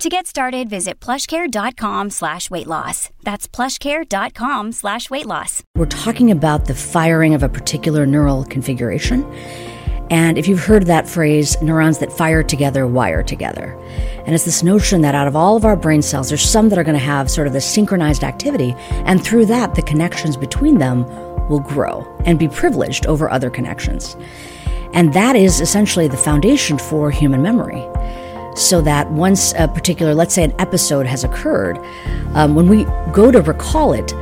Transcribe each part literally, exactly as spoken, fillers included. To get started, visit plushcare.com slash weight loss. That's plushcare.com slash weight loss. We're talking about the firing of a particular neural configuration. And if you've heard that phrase, neurons that fire together, wire together. And it's this notion that out of all of our brain cells, there's some that are going to have sort of this synchronized activity. And through that, the connections between them will grow and be privileged over other connections. And that is essentially the foundation for human memory. So that once a particular, let's say an episode has occurred, um, when we go to recall it,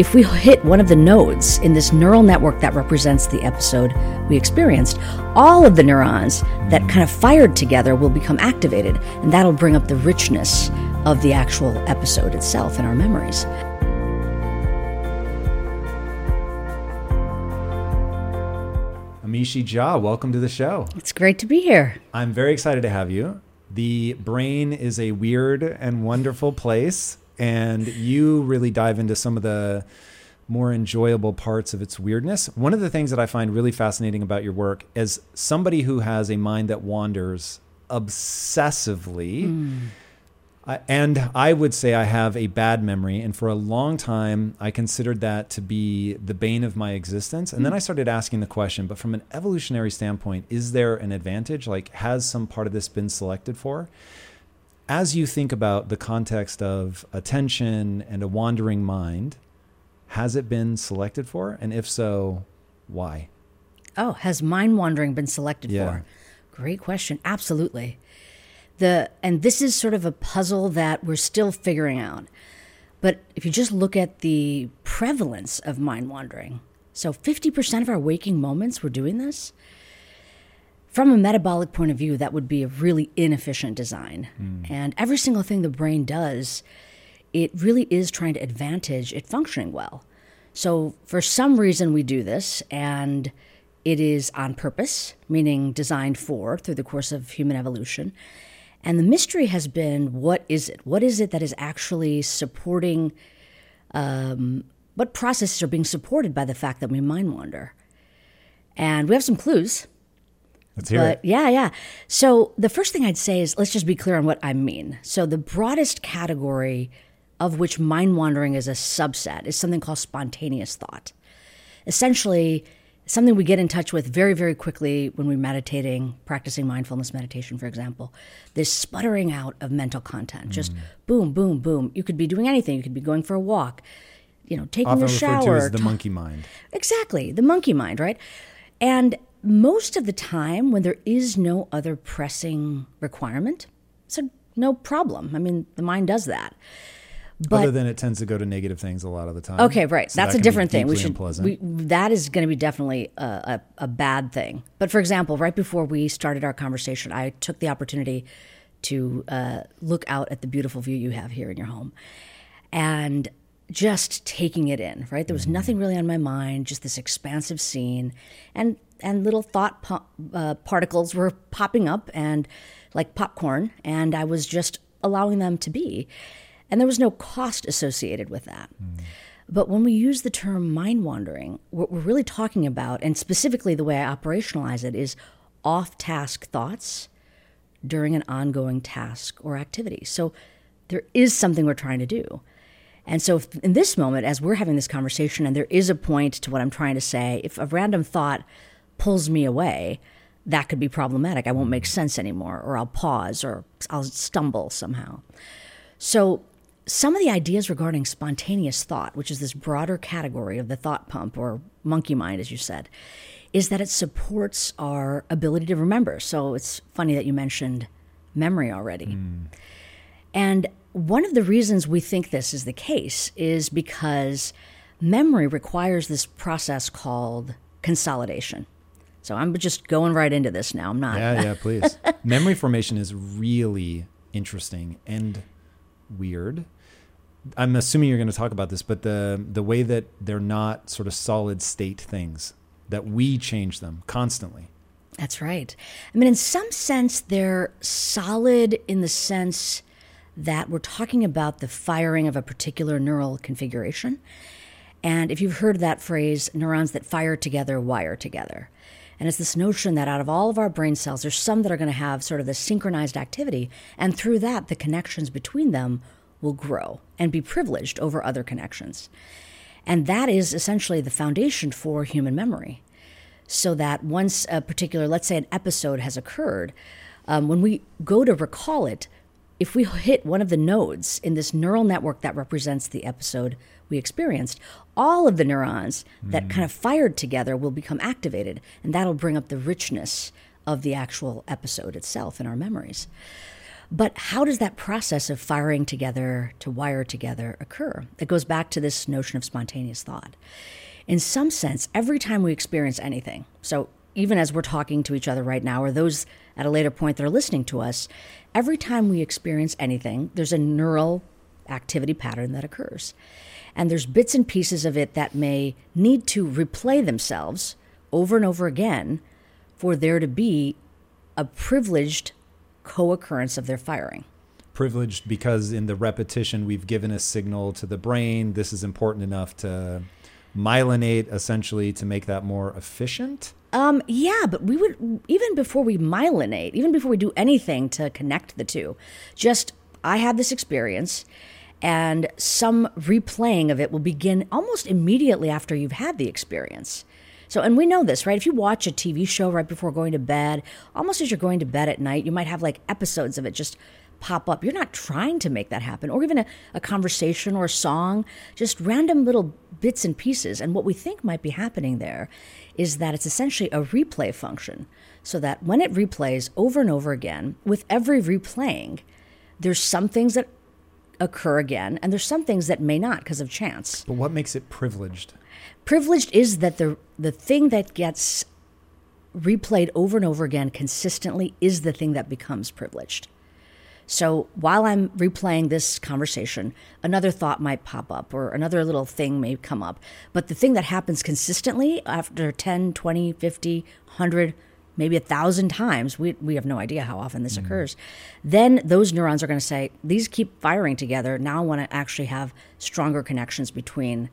if we hit one of the nodes in this neural network that represents the episode we experienced, all of the neurons that kind of fired together will become activated, and that'll bring up the richness of the actual episode itself in our memories. Amishi Jha, welcome to the show. It's great to be here. I'm very excited to have you. The brain is a weird and wonderful place, and you really dive into some of the more enjoyable parts of its weirdness. One of the things that I find really fascinating about your work is somebody who has a mind that wanders obsessively. Mm. Uh, and I would say I have a bad memory. And for a long time, I considered that to be the bane of my existence. And mm. then I started asking the question, but from an evolutionary standpoint, is there an advantage? Like, has some part of this been selected for? As you think about the context of attention and a wandering mind, has it been selected for? And if so, why? Oh, has mind wandering been selected yeah. for? Great question. Absolutely. The, and this is sort of a puzzle that we're still figuring out. But if you just look at the prevalence of mind wandering, so fifty percent of our waking moments we're doing this, from a metabolic point of view, that would be a really inefficient design. Mm. And every single thing the brain does, it really is trying to advantage it functioning well. So for some reason we do this, and it is on purpose, meaning designed for through the course of human evolution. And the mystery has been, what is it? What is it that is actually supporting, um, what processes are being supported by the fact that we mind wander? And we have some clues. Let's hear it. Yeah, yeah. So the first thing I'd say is, let's just be clear on what I mean. So the broadest category of which mind wandering is a subset is something called spontaneous thought. Essentially, something we get in touch with very, very quickly when we're meditating, practicing mindfulness meditation, for example, this sputtering out of mental content, mm. just boom, boom, boom. You could be doing anything. You could be going for a walk, you know, taking Often a shower. Often referred to as the monkey mind. Exactly, the monkey mind, right? And most of the time when there is no other pressing requirement, so no problem. I mean, the mind does that. But, other than it tends to go to negative things a lot of the time. Okay, right. So That's that a different thing. We should. We, that is going to be definitely a, a, a bad thing. But for example, right before we started our conversation, I took the opportunity to uh, look out at the beautiful view you have here in your home, and just taking it in. Right, there was mm-hmm. nothing really on my mind, just this expansive scene, and and little thought po- uh, particles were popping up and like popcorn, and I was just allowing them to be. And there was no cost associated with that. Mm. But when we use the term mind wandering, what we're really talking about, and specifically the way I operationalize it, is off-task thoughts during an ongoing task or activity. So there is something we're trying to do. And so if, in this moment, as we're having this conversation, and there is a point to what I'm trying to say, if a random thought pulls me away, that could be problematic. I won't make sense anymore, or I'll pause, or I'll stumble somehow. So some of the ideas regarding spontaneous thought, which is this broader category of the thought pump or monkey mind, as you said, is that it supports our ability to remember. So it's funny that you mentioned memory already. Mm. And one of the reasons we think this is the case is because memory requires this process called consolidation. So I'm just going right into this now. I'm not. Yeah, yeah, please. Memory formation is really interesting and weird. I'm assuming you're going to talk about this, but the the way that they're not sort of solid state things, that we change them constantly. That's right. I mean, in some sense, they're solid in the sense that we're talking about the firing of a particular neural configuration. And if you've heard that phrase, neurons that fire together, wire together. And it's this notion that out of all of our brain cells, there's some that are going to have sort of this synchronized activity. And through that, the connections between them will grow and be privileged over other connections. And that is essentially the foundation for human memory. So that once a particular, let's say an episode has occurred, um, when we go to recall it, if we hit one of the nodes in this neural network that represents the episode we experienced, all of the neurons that mm. kind of fired together will become activated, and that'll bring up the richness of the actual episode itself in our memories. But how does that process of firing together to wire together occur? It goes back to this notion of spontaneous thought. In some sense, every time we experience anything, so even as we're talking to each other right now, or those at a later point that are listening to us, every time we experience anything, there's a neural activity pattern that occurs. And there's bits and pieces of it that may need to replay themselves over and over again for there to be a privileged co-occurrence of their firing. Privileged because in the repetition, we've given a signal to the brain. This is important enough to myelinate, essentially, to make that more efficient. Um, yeah, but we would, even before we myelinate, even before we do anything to connect the two, just I had this experience. And some replaying of it will begin almost immediately after you've had the experience. So, and we know this, right? If you watch a T V show right before going to bed, almost as you're going to bed at night, you might have like episodes of it just pop up. You're not trying to make that happen, or even a, a conversation or a song, just random little bits and pieces. And what we think might be happening there is that it's essentially a replay function, so that when it replays over and over again, with every replaying, there's some things that occur again, and there's some things that may not because of chance. But what makes it privileged? Privileged is that the the thing that gets replayed over and over again consistently is the thing that becomes privileged. So while I'm replaying this conversation, another thought might pop up or another little thing may come up. But the thing that happens consistently after ten, twenty, fifty, one hundred maybe a thousand times, we we have no idea how often this mm. occurs, then those neurons are going to say, these keep firing together. Now I want to actually have stronger connections between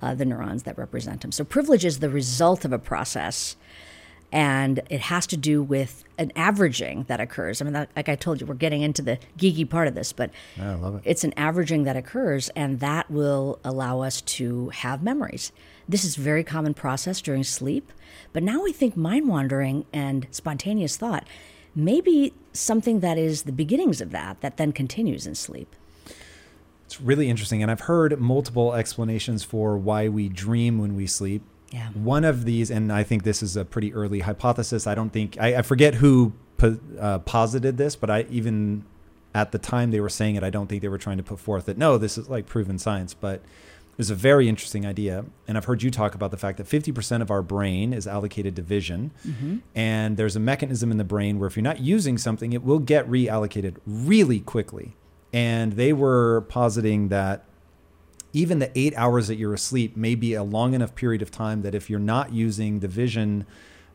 uh, the neurons that represent them. So privilege is the result of a process, and it has to do with an averaging that occurs. I mean, that, like I told you, we're getting into the geeky part of this, but I love it. It's an averaging that occurs, and that will allow us to have memories. This is a very common process during sleep, but now we think mind wandering and spontaneous thought may be something that is the beginnings of that, that then continues in sleep. It's really interesting, and I've heard multiple explanations for why we dream when we sleep. Yeah. One of these, and I think this is a pretty early hypothesis, I don't think, I, I forget who po- uh, posited this, but I even at the time they were saying it, I don't think they were trying to put forth that, no, this is like proven science, but it's a very interesting idea. And I've heard you talk about the fact that fifty percent of our brain is allocated to vision. Mm-hmm. And there's a mechanism in the brain where if you're not using something, it will get reallocated really quickly. And they were positing that even the eight hours that you're asleep may be a long enough period of time that if you're not using the vision,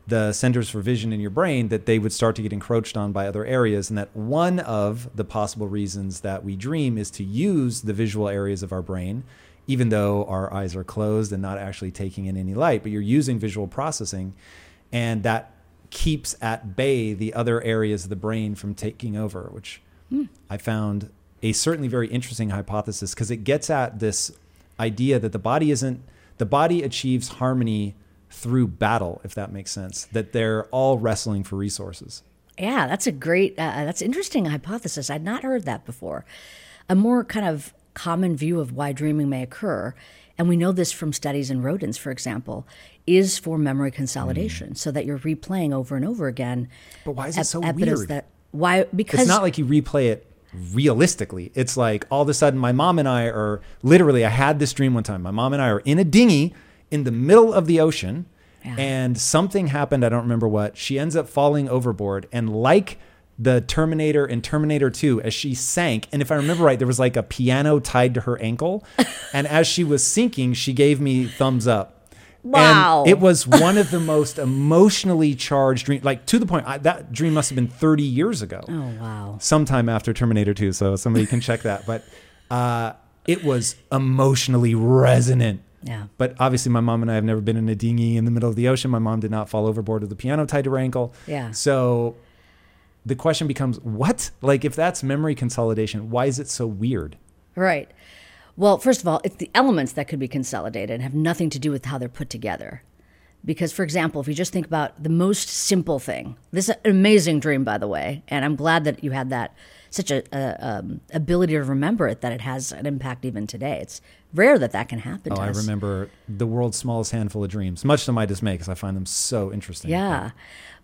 the centers for vision in your brain, that they would start to get encroached on by other areas. And that one of the possible reasons that we dream is to use the visual areas of our brain, even though our eyes are closed and not actually taking in any light, but you're using visual processing, and that keeps at bay the other areas of the brain from taking over, which mm. I found a certainly very interesting hypothesis, because it gets at this idea that the body isn't, the body achieves harmony through battle, if that makes sense, that they're all wrestling for resources. Yeah, that's a great, uh, that's interesting hypothesis. I'd not heard that before. A more kind of common view of why dreaming may occur, and we know this from studies in rodents, for example, is for memory consolidation, mm. so that you're replaying over and over again. But why is it so weird? That, why? Because it's not like you replay it realistically. It's like all of a sudden my mom and I are literally, I had this dream one time. My mom and I are in a dinghy in the middle of the ocean, yeah. and something happened. I don't remember what. She ends up falling overboard, and like the Terminator in Terminator two, as she sank, and if I remember right, there was like a piano tied to her ankle, and as she was sinking, she gave me thumbs up. Wow. And it was one of the most emotionally charged dreams, like to the point, I, that dream must have been thirty years ago. Oh, wow. Sometime after Terminator two, so somebody can check that. But uh, it was emotionally resonant. Yeah. But obviously my mom and I have never been in a dinghy in the middle of the ocean. My mom did not fall overboard with the piano tied to her ankle. Yeah. So the question becomes, what? Like, if that's memory consolidation, why is it so weird? Right. Well, first of all, it's the elements that could be consolidated and have nothing to do with how they're put together. Because, for example, if you just think about the most simple thing, this is an amazing dream, by the way, and I'm glad that you had that, such a, a um, ability to remember it, that it has an impact even today. It's rare that that can happen oh, to us. I remember the world's smallest handful of dreams, much to my dismay, because I find them so interesting. Yeah,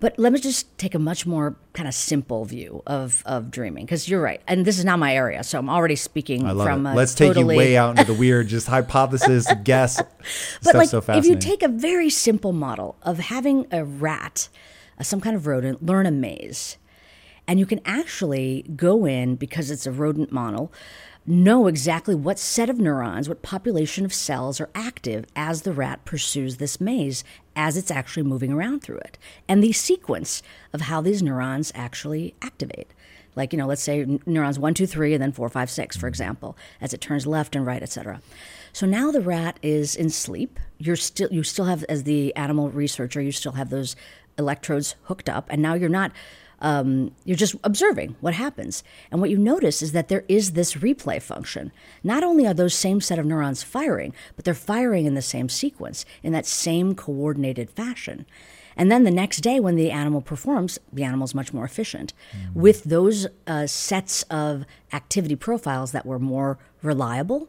but let me just take a much more kind of simple view of, of dreaming, because you're right, and this is not my area, so I'm already speaking I love from it. A Let's totally... take you way out into the weird, just hypothesis, guess, but stuff like, so fascinating. If you take a very simple model of having a rat, uh, some kind of rodent, learn a maze, and you can actually go in, because it's a rodent model, know exactly what set of neurons, what population of cells are active as the rat pursues this maze, as it's actually moving around through it. And the sequence of how these neurons actually activate. Like, you know, let's say neurons one, two, three, and then four, five, six, for example, as it turns left and right, et cetera. So now the rat is in sleep. You're still, you still have, as the animal researcher, you still have those electrodes hooked up, and now you're not... Um, you're just observing what happens. And what you notice is that there is this replay function. Not only are those same set of neurons firing, but they're firing in the same sequence, in that same coordinated fashion. And then the next day when the animal performs, the animal's much more efficient mm. with those uh, sets of activity profiles that were more reliable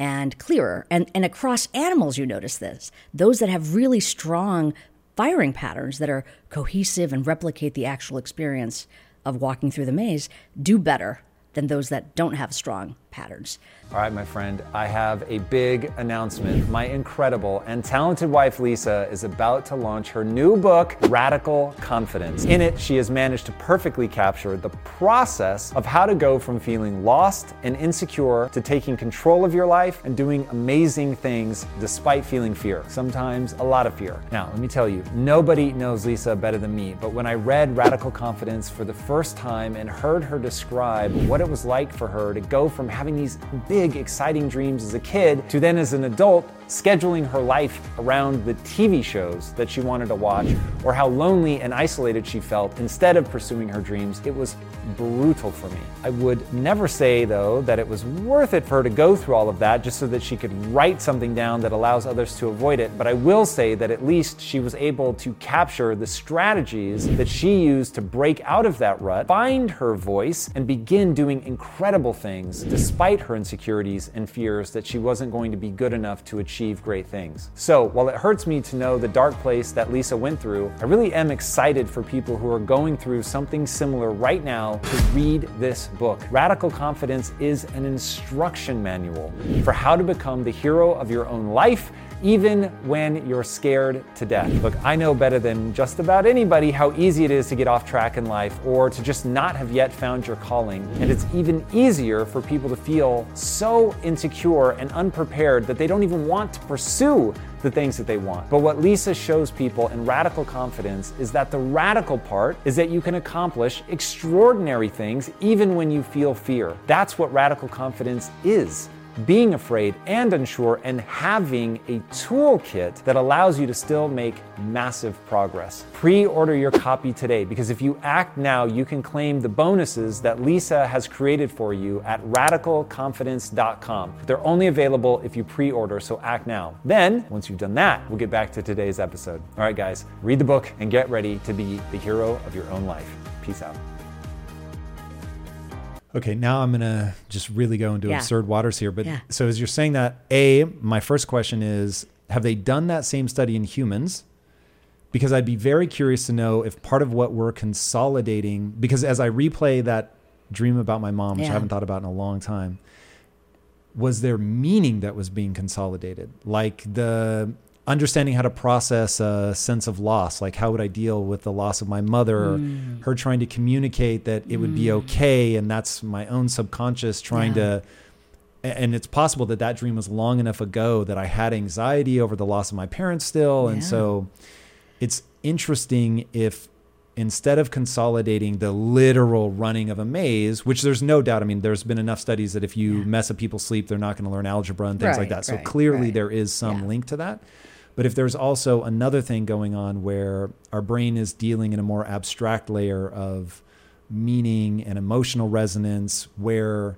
and clearer. And, and across animals, you notice this. Those that have really strong firing patterns that are cohesive and replicate the actual experience of walking through the maze do better than those that don't have strong patterns. All right, my friend, I have a big announcement. My incredible and talented wife, Lisa, is about to launch her new book, Radical Confidence. In it, she has managed to perfectly capture the process of how to go from feeling lost and insecure to taking control of your life and doing amazing things despite feeling fear, sometimes a lot of fear. Now, let me tell you, nobody knows Lisa better than me, but when I read Radical Confidence for the first time and heard her describe what it was like for her to go from having these big, exciting dreams as a kid to then as an adult, scheduling her life around the T V shows that she wanted to watch, or how lonely and isolated she felt instead of pursuing her dreams, it was brutal for me. I would never say, though, that it was worth it for her to go through all of that just so that she could write something down that allows others to avoid it, but I will say that at least she was able to capture the strategies that she used to break out of that rut, find her voice, and begin doing incredible things despite her insecurities and fears that she wasn't going to be good enough to achieve great things. So while it hurts me to know the dark place that Lisa went through, I really am excited for people who are going through something similar right now to read this book. Radical Confidence is an instruction manual for how to become the hero of your own life, even when you're scared to death. Look, I know better than just about anybody how easy it is to get off track in life or to just not have yet found your calling. And it's even easier for people to feel so insecure and unprepared that they don't even want to pursue the things that they want. But what Lisa shows people in Radical Confidence is that the radical part is that you can accomplish extraordinary things even when you feel fear. That's what Radical Confidence is. Being afraid and unsure and having a toolkit that allows you to still make massive progress. Pre-order your copy today, because if you act now, you can claim the bonuses that Lisa has created for you at radical confidence dot com. They're only available if you pre-order, so act now. Then, once you've done that, we'll get back to today's episode. All right, guys, read the book and get ready to be the hero of your own life. Peace out. okay, now I'm going to just really go into yeah. absurd waters here. But yeah. so as you're saying that, A, my first question is, have they done that same study in humans? Because I'd be very curious to know if part of what we're consolidating, because as I replay that dream about my mom, which yeah. I haven't thought about in a long time, was there meaning that was being consolidated? Like the understanding how to process a sense of loss, like how would I deal with the loss of my mother, mm. her trying to communicate that it would mm. be okay. And that's my own subconscious trying yeah. to, and it's possible that that dream was long enough ago that I had anxiety over the loss of my parents still. Yeah. And so it's interesting if instead of consolidating the literal running of a maze, which there's no doubt, I mean, there's been enough studies that if you yeah. mess up people's sleep, they're not going to learn algebra and things right, like that. So right, clearly right. there is some yeah. link to that. But if there's also another thing going on where our brain is dealing in a more abstract layer of meaning and emotional resonance, where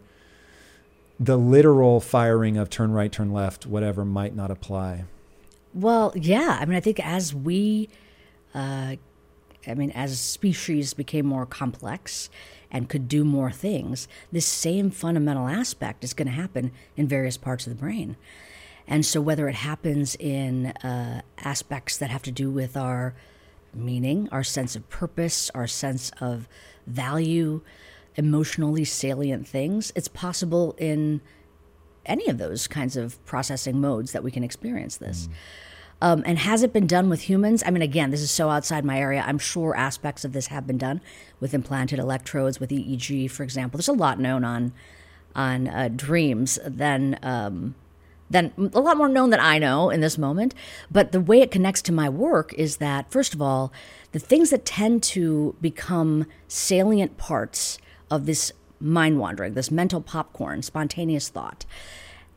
the literal firing of turn right, turn left, whatever might not apply. Well, yeah. I mean, I think as we, uh, I mean, as species became more complex and could do more things, this same fundamental aspect is going to happen in various parts of the brain. And so whether it happens in uh, aspects that have to do with our meaning, our sense of purpose, our sense of value, emotionally salient things, it's possible in any of those kinds of processing modes that we can experience this. Mm. Um, and has it been done with humans? I mean, again, this is so outside my area. I'm sure aspects of this have been done with implanted electrodes, with E E G, for example. There's a lot known on, on uh, dreams than... Um, Then a lot more known than I know in this moment. But the way it connects to my work is that, first of all, the things that tend to become salient parts of this mind wandering, this mental popcorn, spontaneous thought,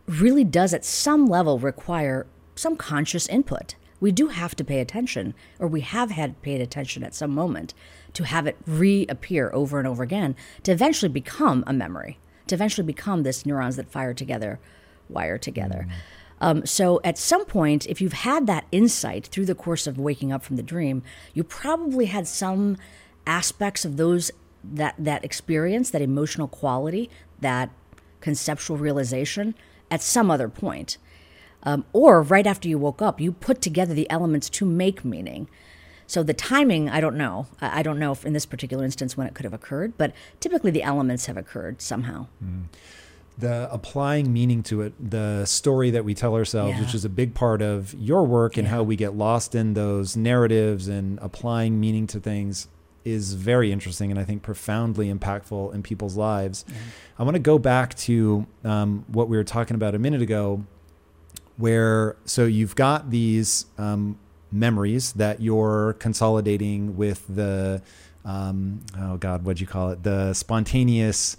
really does at some level require some conscious input. We do have to pay attention, or we have had paid attention at some moment, to have it reappear over and over again, to eventually become a memory, to eventually become this neurons that fire together wire together. Um, so at some point, if you've had that insight through the course of waking up from the dream, you probably had some aspects of those that that experience, that emotional quality, that conceptual realization at some other point. Um, or right after you woke up, you put together the elements to make meaning. So the timing, I don't know. I don't know if in this particular instance when it could have occurred, but typically the elements have occurred somehow. Mm. The applying meaning to it, the story that we tell ourselves, yeah. which is a big part of your work and yeah. how we get lost in those narratives and applying meaning to things is very interesting and I think profoundly impactful in people's lives. Yeah. I want to go back to um, what we were talking about a minute ago, where so you've got these um, memories that you're consolidating with the, um, oh God, what'd you call it? The spontaneous...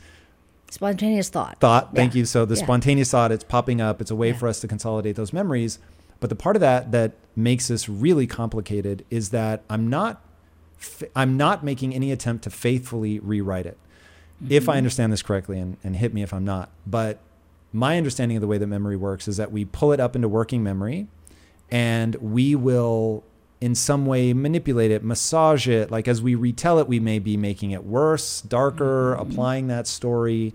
Spontaneous thought. Thought. Yeah. Thank you. So the yeah. spontaneous thought, it's popping up. It's a way yeah. for us to consolidate those memories. But the part of that that makes this really complicated is that I'm not, I'm not making any attempt to faithfully rewrite it. Mm-hmm. If I understand this correctly, and, and hit me if I'm not. But my understanding of the way that memory works is that we pull it up into working memory and we will in some way manipulate it, massage it. Like as we retell it, we may be making it worse, darker, mm-hmm. applying that story,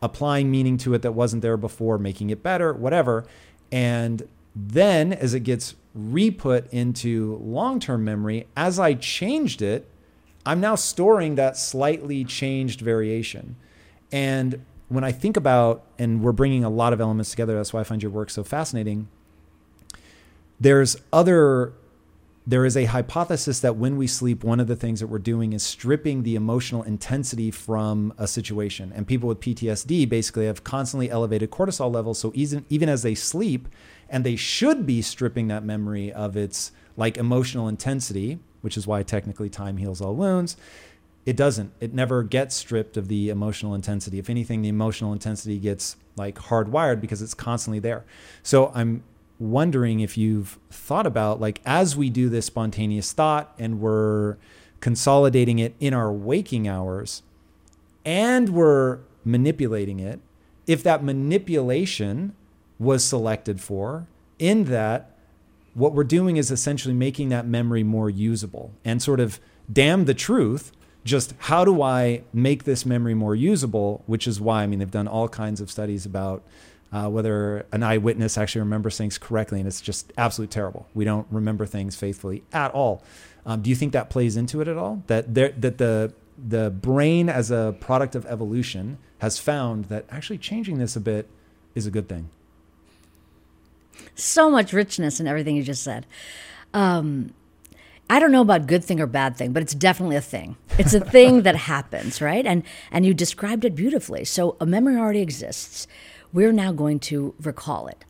applying meaning to it that wasn't there before, making it better, whatever. And then as it gets re-put into long-term memory, as I changed it, I'm now storing that slightly changed variation. And when I think about, and we're bringing a lot of elements together, that's why I find your work so fascinating. There's other... There is a hypothesis that when we sleep, one of the things that we're doing is stripping the emotional intensity from a situation. And people with P T S D basically have constantly elevated cortisol levels. So even, even as they sleep, and they should be stripping that memory of its like emotional intensity, which is why technically time heals all wounds. It doesn't. It never gets stripped of the emotional intensity. If anything, the emotional intensity gets like hardwired because it's constantly there. So I'm wondering if you've thought about, like, as we do this spontaneous thought and we're consolidating it in our waking hours and we're manipulating it, if that manipulation was selected for, in that what we're doing is essentially making that memory more usable and sort of damn the truth, just how do I make this memory more usable, which is why, I mean, they've done all kinds of studies about uh, whether an eyewitness actually remembers things correctly, and it's just absolutely terrible. We don't remember things faithfully at all. Um, do you think that plays into it at all? That there, that the the brain as a product of evolution has found that actually changing this a bit is a good thing? So much richness in everything you just said. Um, I don't know about good thing or bad thing, but it's definitely a thing. It's a thing that happens, right? And and you described it beautifully. So a memory already exists. We're now going to recall it.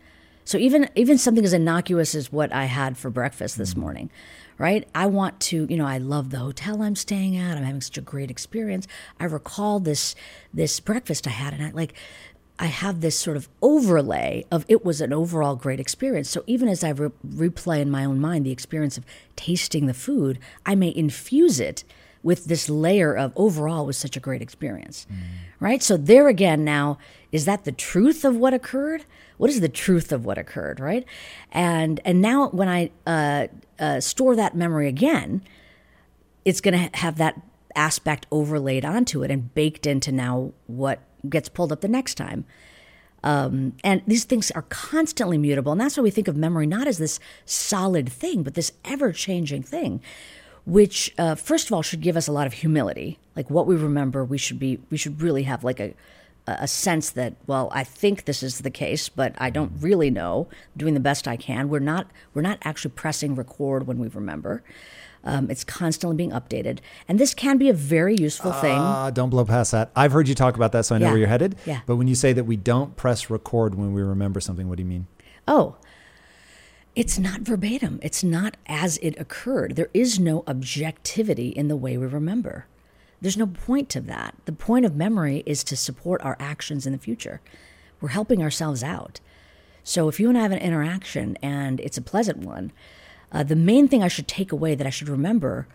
So even even something as innocuous as what I had for breakfast this mm-hmm. morning, right? I want to, you know, I love the hotel I'm staying at. I'm having such a great experience. I recall this this breakfast I had, and I like I have this sort of overlay of it was an overall great experience. So even as I re- replay in my own mind the experience of tasting the food, I may infuse it with this layer of overall was such a great experience, mm. right? So there again now, is that the truth of what occurred? What is the truth of what occurred, right? And and now when I uh, uh, store that memory again, it's gonna have that aspect overlaid onto it and baked into now what gets pulled up the next time. Um, and these things are constantly mutable. And that's why we think of memory not as this solid thing, but this ever-changing thing, which uh, first of all should give us a lot of humility. Like what we remember, we should be, we should really have like a, a sense that, well, I think this is the case, but I don't really know. I'm doing the best I can. We're not, we're not actually pressing record when we remember. Um, it's constantly being updated. And this can be a very useful uh, thing. Don't blow past that. I've heard you talk about that, so I know yeah. where you're headed. Yeah. But when you say that we don't press record when we remember something, what do you mean? Oh, it's not verbatim. It's not as it occurred. There is no objectivity in the way we remember. There's no point to that. The point of memory is to support our actions in the future. We're helping ourselves out. So if you and I have an interaction and it's a pleasant one, Uh, the main thing I should take away that I should remember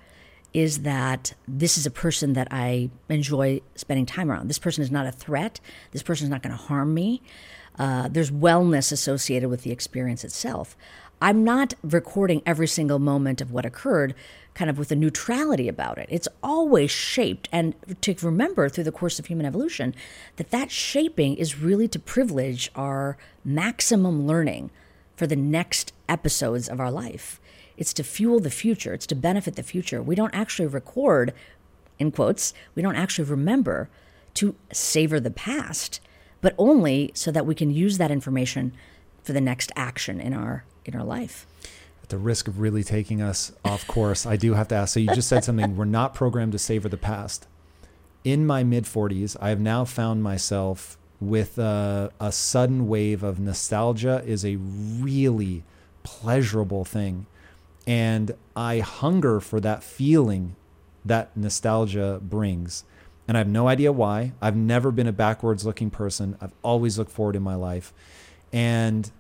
is that this is a person that I enjoy spending time around. This person is not a threat. This person is not going to harm me. Uh, there's wellness associated with the experience itself. I'm not recording every single moment of what occurred kind of with a neutrality about it. It's always shaped. And to remember through the course of human evolution that that shaping is really to privilege our maximum learning for the next episodes of our life. It's to fuel the future. It's to benefit the future. We don't actually record, in quotes, we don't actually remember to savor the past, but only so that we can use that information for the next action in our in our life. At the risk of really taking us off course, I do have to ask. So you just said something. We're not programmed to savor the past. In my mid forties, I have now found myself with a, a sudden wave of nostalgia is a really pleasurable thing. And I hunger for that feeling that nostalgia brings. And I have no idea why. I've never been a backwards looking person. I've always looked forward in my life. And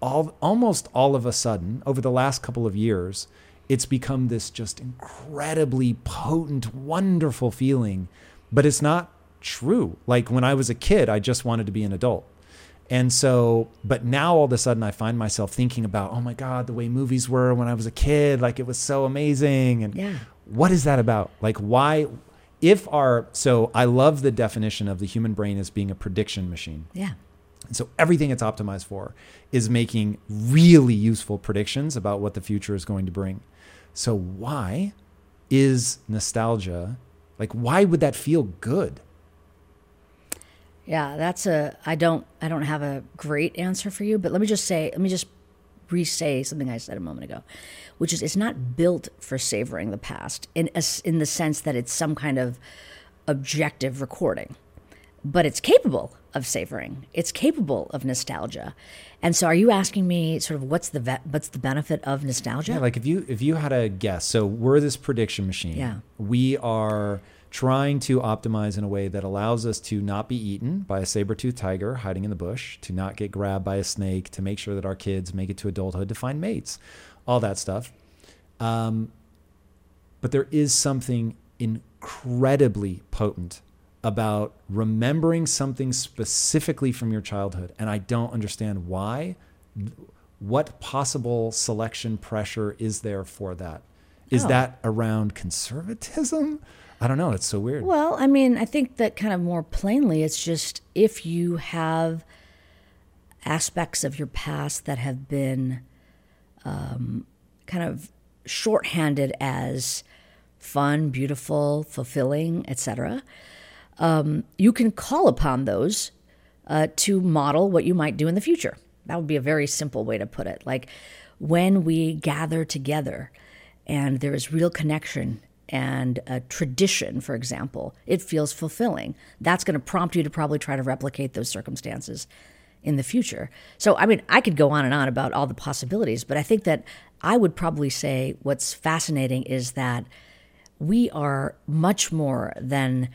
all, almost all of a sudden, over the last couple of years, it's become this just incredibly potent, wonderful feeling. But it's not true. Like when I was a kid, I just wanted to be an adult. And so, but now all of a sudden I find myself thinking about, oh my God, the way movies were when I was a kid, like it was so amazing. And yeah. What is that about? Like why, if our, so I love the definition of the human brain as being a prediction machine. Yeah. And so everything it's optimized for is making really useful predictions about what the future is going to bring. So why is nostalgia, like why would that feel good? Yeah, that's a, I don't, I don't have a great answer for you, but let me just say, let me just re-say something I said a moment ago, which is it's not built for savoring the past in a, in the sense that it's some kind of objective recording, but it's capable of savoring. It's capable of nostalgia. And so are you asking me sort of what's the, ve- what's the benefit of nostalgia? Yeah, like if you, if you had a guess, so we're this prediction machine. Yeah. We are trying to optimize in a way that allows us to not be eaten by a saber-toothed tiger hiding in the bush, to not get grabbed by a snake, to make sure that our kids make it to adulthood, to find mates, all that stuff. Um, but there is something incredibly potent about remembering something specifically from your childhood. And I don't understand why. What possible selection pressure is there for that? Is oh. that around conservatism? I don't know. It's so weird. Well, I mean, I think that kind of more plainly, it's just if you have aspects of your past that have been um, kind of shorthanded as fun, beautiful, fulfilling, et cetera, um, you can call upon those uh, to model what you might do in the future. That would be a very simple way to put it. Like when we gather together and there is real connection and a tradition, for example, it feels fulfilling. That's going to prompt you to probably try to replicate those circumstances in the future. So, I mean, I could go on and on about all the possibilities, but I think that I would probably say what's fascinating is that we are much more than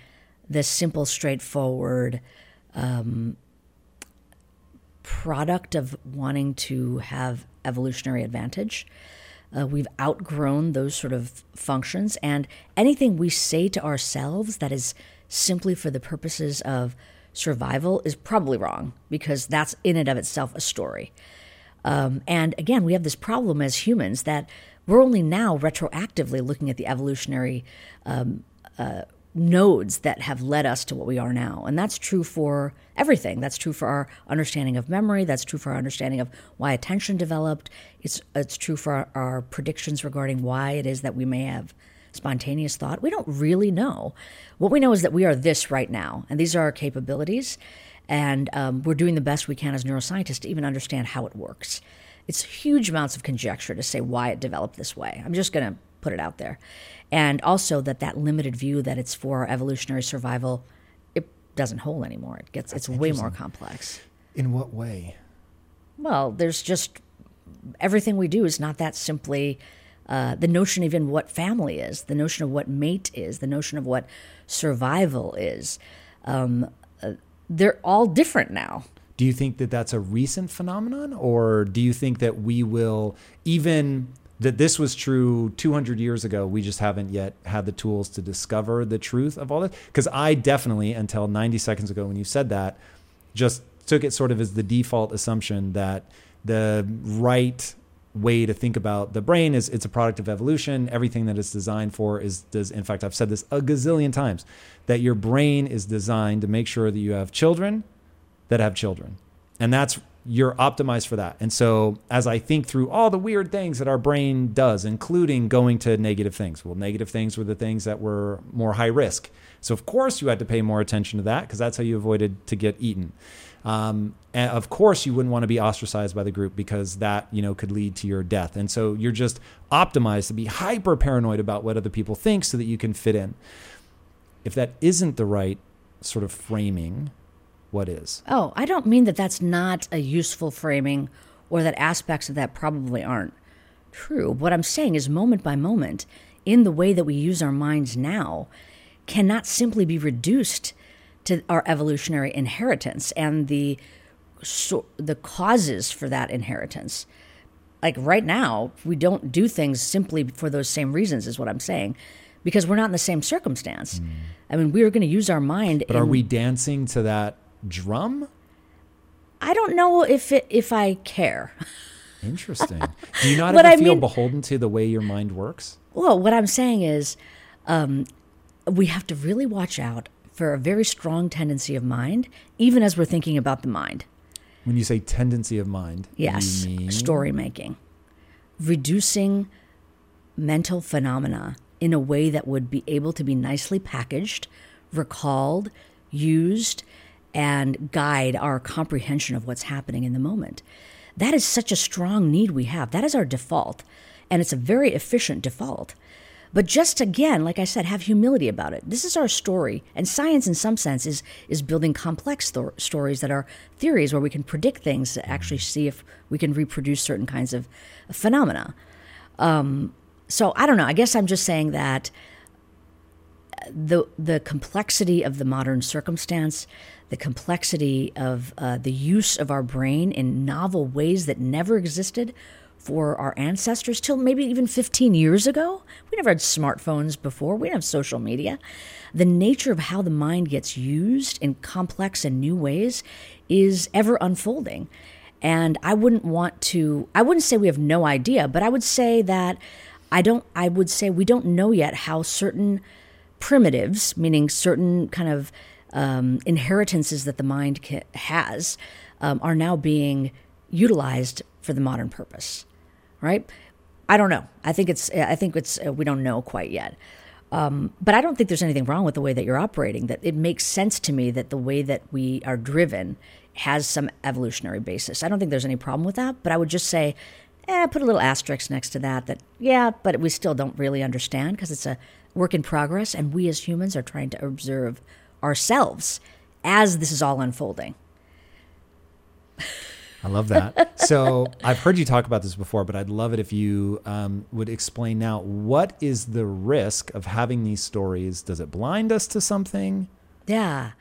this simple, straightforward um, product of wanting to have evolutionary advantage. Uh, we've outgrown those sort of functions, and anything we say to ourselves that is simply for the purposes of survival is probably wrong, because that's in and of itself a story. Um, and again, we have this problem as humans that we're only now retroactively looking at the evolutionary um, uh, nodes that have led us to what we are now. And that's true for everything. That's true for our understanding of memory. That's true for our understanding of why attention developed. It's it's true for our, our predictions regarding why it is that we may have spontaneous thought. We don't really know. What we know is that we are this right now, and these are our capabilities. And um, we're doing the best we can as neuroscientists to even understand how it works. It's huge amounts of conjecture to say why it developed this way. I'm just going to put it out there. And also that that limited view that it's for evolutionary survival, it doesn't hold anymore. It gets That's it's way more complex. In what way? Well, there's just everything we do is not that simply uh, the notion even what family is, the notion of what mate is, the notion of what survival is. Um, uh, they're all different now. Do you think that that's a recent phenomenon, or do you think that we will even... that this was true two hundred years ago, we just haven't yet had the tools to discover the truth of all this? Because I definitely, until ninety seconds ago when you said that, just took it sort of as the default assumption that the right way to think about the brain is it's a product of evolution. Everything that it's designed for is, does, in fact, I've said this a gazillion times, that your brain is designed to make sure that you have children that have children. And that's you're optimized for that. And so as I think through all the weird things that our brain does, including going to negative things, well, negative things were the things that were more high risk. So of course you had to pay more attention to that, because that's how you avoided to get eaten. Um, and of course you wouldn't want to be ostracized by the group, because that, you know, could lead to your death. And so you're just optimized to be hyper paranoid about what other people think so that you can fit in. If that isn't the right sort of framing, what is? Oh, I don't mean that that's not a useful framing, or that aspects of that probably aren't true. What I'm saying is moment by moment, in the way that we use our minds now, cannot simply be reduced to our evolutionary inheritance and the so, the causes for that inheritance. Like right now, we don't do things simply for those same reasons, is what I'm saying, because we're not in the same circumstance. Mm. I mean, we are going to use our mind. But in, are we dancing to that drum? I don't know if it, if I care. Interesting. Do you not ever I feel mean, beholden to the way your mind works? Well, what I'm saying is um, we have to really watch out for a very strong tendency of mind, even as we're thinking about the mind. When you say tendency of mind, yes, you mean? Story making, reducing mental phenomena in a way that would be able to be nicely packaged, recalled, used, and guide our comprehension of what's happening in the moment. That is such a strong need we have. That is our default. And it's a very efficient default. But just again, like I said, have humility about it. This is our story. And science, in some sense, is, is building complex th- stories that are theories where we can predict things to actually see if we can reproduce certain kinds of phenomena. Um, so I don't know. I guess I'm just saying that the the complexity of the modern circumstance, the complexity of uh, the use of our brain in novel ways that never existed for our ancestors till maybe even fifteen years ago. We never had smartphones before. We didn't have social media. The nature of how the mind gets used in complex and new ways is ever unfolding. And I wouldn't want to, I wouldn't say we have no idea, but I would say that I don't, I would say we don't know yet how certain primitives, meaning certain kind of um, inheritances that the mind ca- has, um, are now being utilized for the modern purpose, right? I don't know. I think it's, I think it's, uh, we don't know quite yet. Um, but I don't think there's anything wrong with the way that you're operating, that it makes sense to me that the way that we are driven has some evolutionary basis. I don't think there's any problem with that, but I would just say, eh, put a little asterisk next to that, that, yeah, but we still don't really understand because it's a work in progress. And we as humans are trying to observe ourselves as this is all unfolding. I love that. So I've heard you talk about this before, but I'd love it if you um, would explain now, what is the risk of having these stories? Does it blind us to something? Yeah.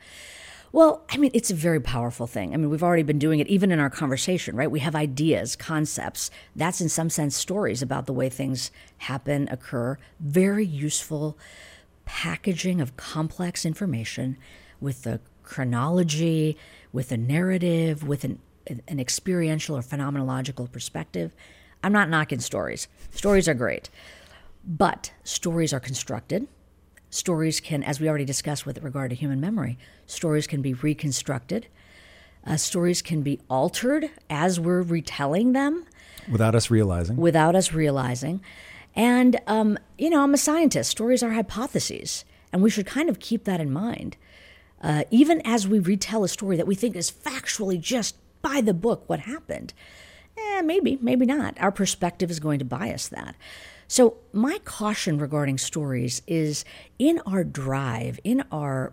Well, I mean, it's a very powerful thing. I mean, we've already been doing it even in our conversation, right? We have ideas, concepts. That's in some sense stories about the way things happen, occur. Very useful packaging of complex information with the chronology, with a narrative, with an an experiential or phenomenological perspective. I'm not knocking stories. Stories are great. But stories are constructed. Stories can, as we already discussed with regard to human memory, stories can be reconstructed. Uh, stories can be altered as we're retelling them. Without us realizing. Without us realizing. And, um, you know, I'm a scientist. Stories are hypotheses. And we should kind of keep that in mind. Uh, even as we retell a story that we think is factually just by the book, what happened? Eh, maybe, maybe not. Our perspective is going to bias that. So my caution regarding stories is in our drive, in our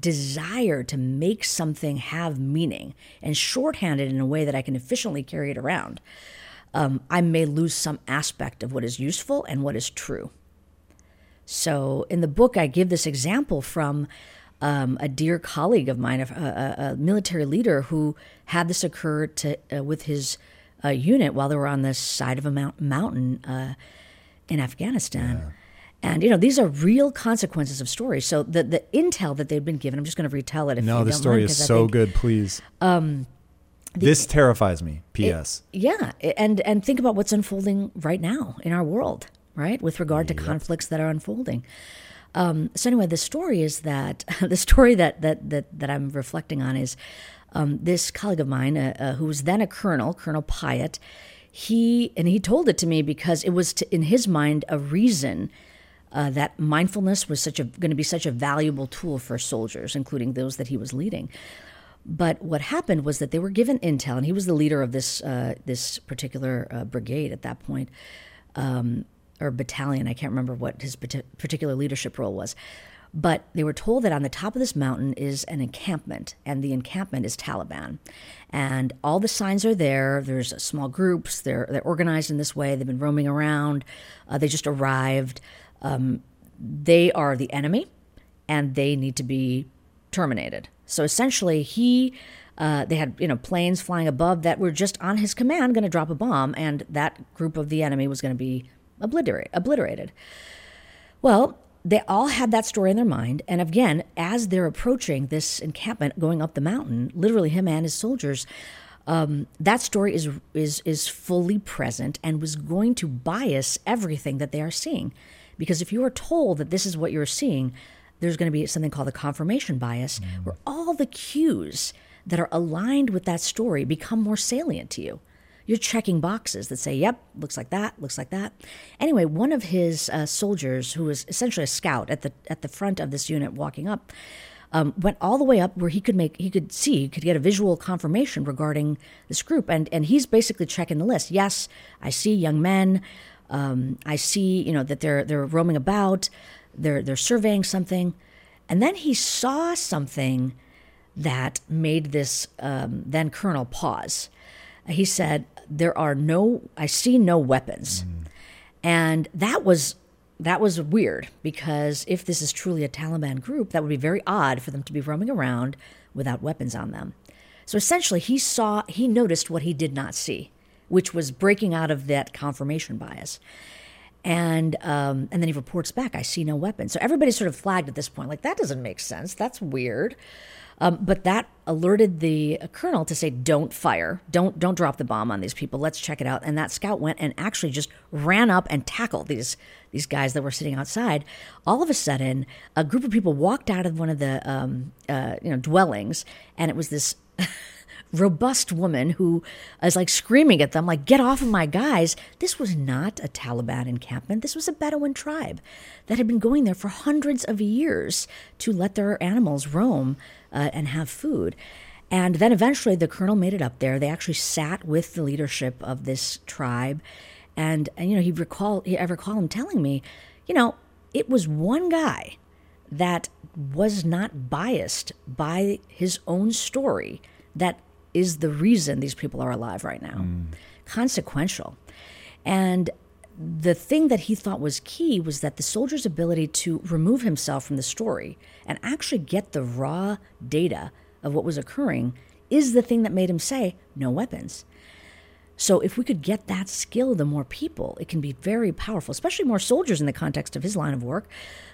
desire to make something have meaning and shorthand it in a way that I can efficiently carry it around, um, I may lose some aspect of what is useful and what is true. So in the book, I give this example from Um, a dear colleague of mine, a, a, a military leader who had this occur to, uh, with his uh, unit while they were on the side of a mount- mountain uh, in Afghanistan. Yeah. And, you know, these are real consequences of stories. So the, the intel that they'd been given, I'm just going to retell it. If no, you the don't story mind, is so think, good, please. Um, the, this terrifies me, P S. It, yeah. And, and think about what's unfolding right now in our world, right, with regard yep. to conflicts that are unfolding. Um, so anyway, the story is that the story that that that, that I'm reflecting on is um, this colleague of mine uh, uh, who was then a colonel, Colonel Pyatt. He and he told it to me because it was to, in his mind a reason uh, that mindfulness was such a going to be such a valuable tool for soldiers, including those that he was leading. But what happened was that they were given intel, and he was the leader of this uh, this particular uh, brigade at that point. Um, or battalion, I can't remember what his particular leadership role was. But they were told that on the top of this mountain is an encampment, and the encampment is Taliban. And all the signs are there. There's small groups. They're they're organized in this way. They've been roaming around. Uh, they just arrived. Um, they are the enemy, and they need to be terminated. So essentially, he... Uh, they had, you know, planes flying above that were just on his command going to drop a bomb, and that group of the enemy was going to be Obliterate, obliterated. Well, they all had that story in their mind. And again, as they're approaching this encampment, going up the mountain, literally him and his soldiers, um, that story is is is fully present and was going to bias everything that they are seeing. Because if you are told that this is what you're seeing, there's going to be something called the confirmation bias, mm. where all the cues that are aligned with that story become more salient to you. You're checking boxes that say, yep, looks like that, looks like that. Anyway, one of his uh, soldiers, who was essentially a scout at the at the front of this unit walking up, um, went all the way up where he could make he could see, he could get a visual confirmation regarding this group. And and he's basically checking the list. Yes, I see young men. Um, I see, you know, that they're they're roaming about. They're they're surveying something. And then he saw something that made this um, then colonel pause. He said, there are no, I see no weapons. Mm. And that was that was weird, because if this is truly a Taliban group, that would be very odd for them to be roaming around without weapons on them. So essentially he saw, he noticed what he did not see, which was breaking out of that confirmation bias. And um, and then he reports back, I see no weapons. So everybody's sort of flagged at this point, like that doesn't make sense, that's weird. Um, but that alerted the colonel to say, don't fire. Don't don't drop the bomb on these people. Let's check it out. And that scout went and actually just ran up and tackled these these guys that were sitting outside. All of a sudden, a group of people walked out of one of the um, uh, you know dwellings, and it was this robust woman who is like screaming at them, like, get off of my guys. This was not a Taliban encampment. This was a Bedouin tribe that had been going there for hundreds of years to let their animals roam uh, and have food. And then eventually the colonel made it up there. They actually sat with the leadership of this tribe. And, and you know, he recall, he, I recall him telling me, you know, it was one guy that was not biased by his own story that is the reason these people are alive right now. Mm. Consequential. And the thing that he thought was key was that the soldier's ability to remove himself from the story and actually get the raw data of what was occurring is the thing that made him say, no weapons. So if we could get that skill to more people, it can be very powerful, especially more soldiers in the context of his line of work.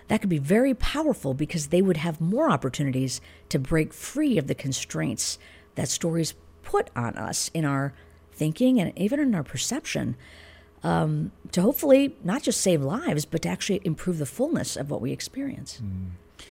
That could be very powerful because they would have more opportunities to break free of the constraints that stories put on us in our thinking and even in our perception, um, to hopefully not just save lives, but to actually improve the fullness of what we experience. Mm.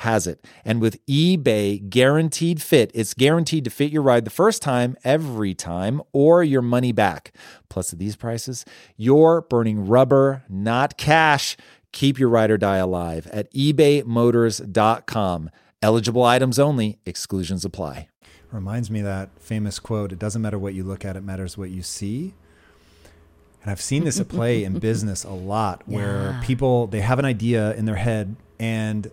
has it. And with eBay Guaranteed Fit, it's guaranteed to fit your ride the first time, every time, or your money back. Plus, at these prices, you're burning rubber, not cash. Keep your ride or die alive at ebay motors dot com. Eligible items only. Exclusions apply. Reminds me of that famous quote, it doesn't matter what you look at, it matters what you see. And I've seen this at play in business a lot where yeah. people, they have an idea in their head and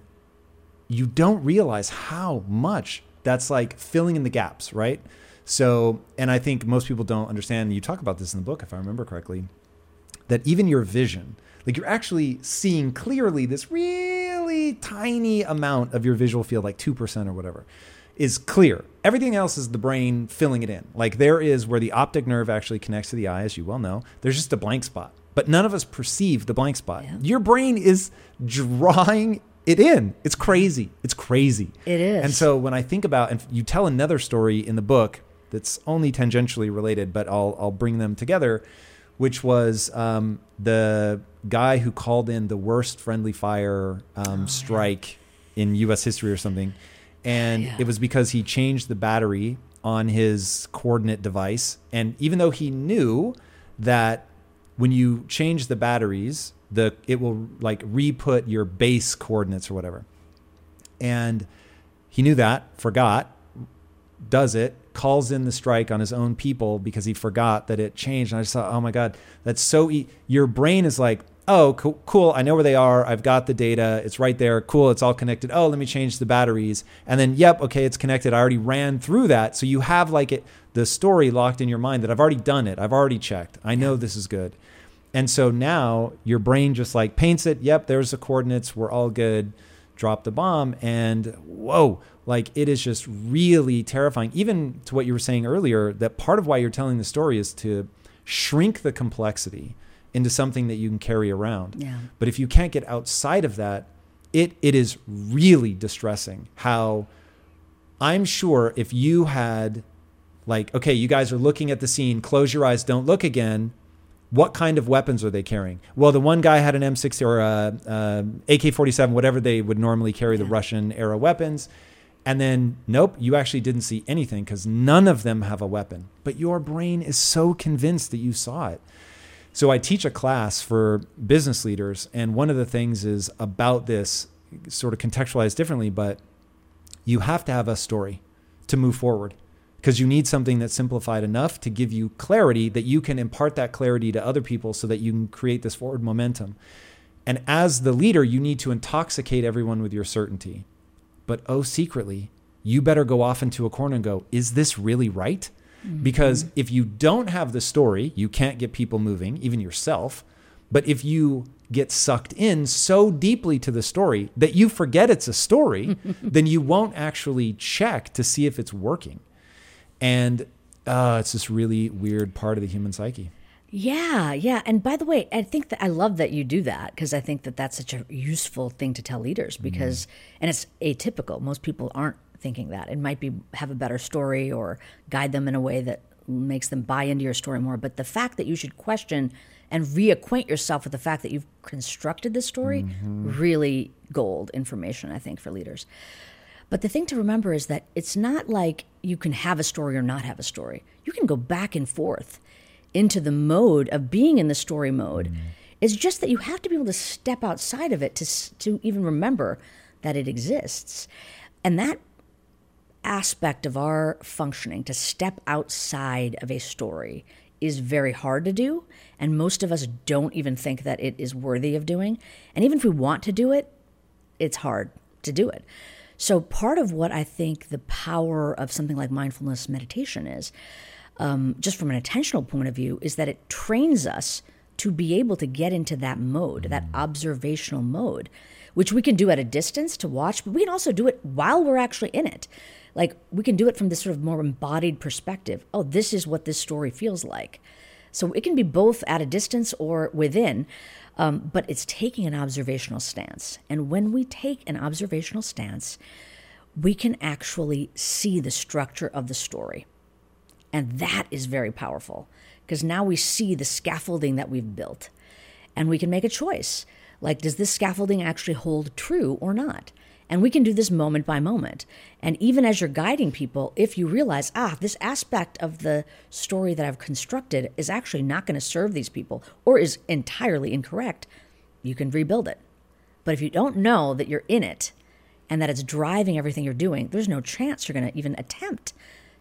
you don't realize how much that's like filling in the gaps, right? So, and I think most people don't understand, you talk about this in the book, if I remember correctly, that even your vision, like you're actually seeing clearly this really tiny amount of your visual field, like two percent or whatever, is clear. Everything else is the brain filling it in. Like there is where the optic nerve actually connects to the eye, as you well know. There's just a blank spot, but none of us perceive the blank spot. Yeah. Your brain is drawing it in. It's crazy. It's crazy. It is. And so when I think about, and you tell another story in the book that's only tangentially related, but I'll I'll bring them together, which was um, the guy who called in the worst friendly fire um, oh, strike yeah. in U S history or something. And yeah. it was because he changed the battery on his coordinate device. And even though he knew that when you change the batteries, the it will like re-put your base coordinates or whatever. And he knew that, forgot, does it, calls in the strike on his own people because he forgot that it changed. And I just thought, oh my God, that's so e-. Your brain is like, oh, cool, cool, I know where they are. I've got the data. It's right there. Cool, it's all connected. Oh, let me change the batteries. And then, yep, okay, it's connected. I already ran through that. So you have like it, the story locked in your mind that I've already done it. I've already checked. I know this is good. And so now your brain just like paints it. Yep, there's the coordinates. We're all good. Drop the bomb. And whoa, like it is just really terrifying. Even to what you were saying earlier, that part of why you're telling the story is to shrink the complexity into something that you can carry around. Yeah. But if you can't get outside of that, it it is really distressing how I'm sure if you had like, okay, you guys are looking at the scene, close your eyes, don't look again. What kind of weapons are they carrying? Well, the one guy had an M sixty or a, a A K forty-seven, whatever they would normally carry, yeah. the Russian era weapons. And then, nope, you actually didn't see anything because none of them have a weapon. But your brain is so convinced that you saw it. So I teach a class for business leaders, and one of the things is about this sort of contextualized differently, but you have to have a story to move forward because you need something that's simplified enough to give you clarity that you can impart that clarity to other people so that you can create this forward momentum. And as the leader, you need to intoxicate everyone with your certainty. But oh, secretly, you better go off into a corner and go, is this really right? Because mm-hmm. if you don't have the story, you can't get people moving, even yourself. But if you get sucked in so deeply to the story that you forget it's a story, then you won't actually check to see if it's working. And uh, it's this really weird part of the human psyche. Yeah, yeah. And by the way, I think that I love that you do that because I think that that's such a useful thing to tell leaders because, mm-hmm. and it's atypical. Most people aren't thinking that. It might be have a better story or guide them in a way that makes them buy into your story more. But the fact that you should question and reacquaint yourself with the fact that you've constructed this story, mm-hmm. really gold information, I think, for leaders. But the thing to remember is that it's not like you can have a story or not have a story. You can go back and forth into the mode of being in the story mode. Mm-hmm. It's just that you have to be able to step outside of it to to even remember that it exists. And that aspect of our functioning, to step outside of a story, is very hard to do, and most of us don't even think that it is worthy of doing. And even if we want to do it, it's hard to do it. So part of what I think the power of something like mindfulness meditation is, um, just from an attentional point of view, is that it trains us to be able to get into that mode, that observational mode, which we can do at a distance to watch, but we can also do it while we're actually in it. Like, we can do it from this sort of more embodied perspective. Oh, this is what this story feels like. So it can be both at a distance or within, um, but it's taking an observational stance. And when we take an observational stance, we can actually see the structure of the story. And that is very powerful because now we see the scaffolding that we've built and we can make a choice. Like, does this scaffolding actually hold true or not? And we can do this moment by moment. And even as you're guiding people, if you realize, ah, this aspect of the story that I've constructed is actually not going to serve these people or is entirely incorrect, you can rebuild it. But if you don't know that you're in it and that it's driving everything you're doing, there's no chance you're going to even attempt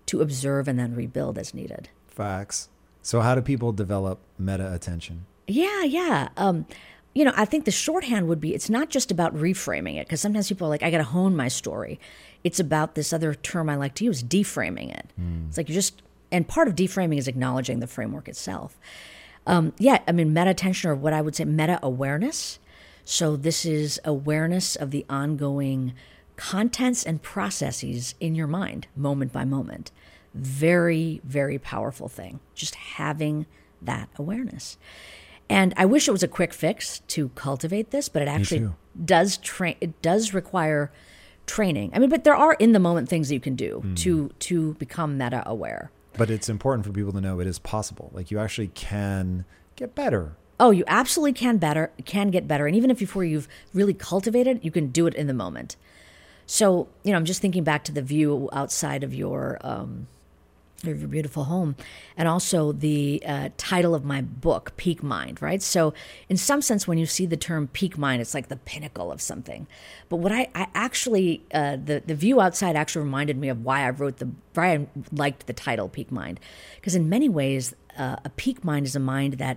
to observe and then rebuild as needed. Facts. So how do people develop meta attention? Yeah, yeah. Um, you know, I think the shorthand would be, it's not just about reframing it, because sometimes people are like, I got to hone my story. It's about this other term I like to use, deframing it. Mm. It's like you just, and part of deframing is acknowledging the framework itself. Um, yeah, I mean, meta attention, or what I would say meta awareness. So this is awareness of the ongoing contents and processes in your mind, moment by moment. Very, very powerful thing. Just having that awareness. And I wish it was a quick fix to cultivate this, but it actually does train. It does require training. I mean, but there are in the moment things that you can do mm. to to become meta aware. But it's important for people to know it is possible. Like you actually can get better. Oh, you absolutely can better. Can get better, and even if before you've really cultivated, you can do it in the moment. So you know, I'm just thinking back to the view outside of your. Um, of your beautiful home, and also the uh, title of my book, Peak Mind, right? So in some sense, when you see the term Peak Mind, it's like the pinnacle of something. But what I, I actually, uh, the, the view outside actually reminded me of why I wrote the, why I liked the title Peak Mind. Because in many ways, uh, a peak mind is a mind that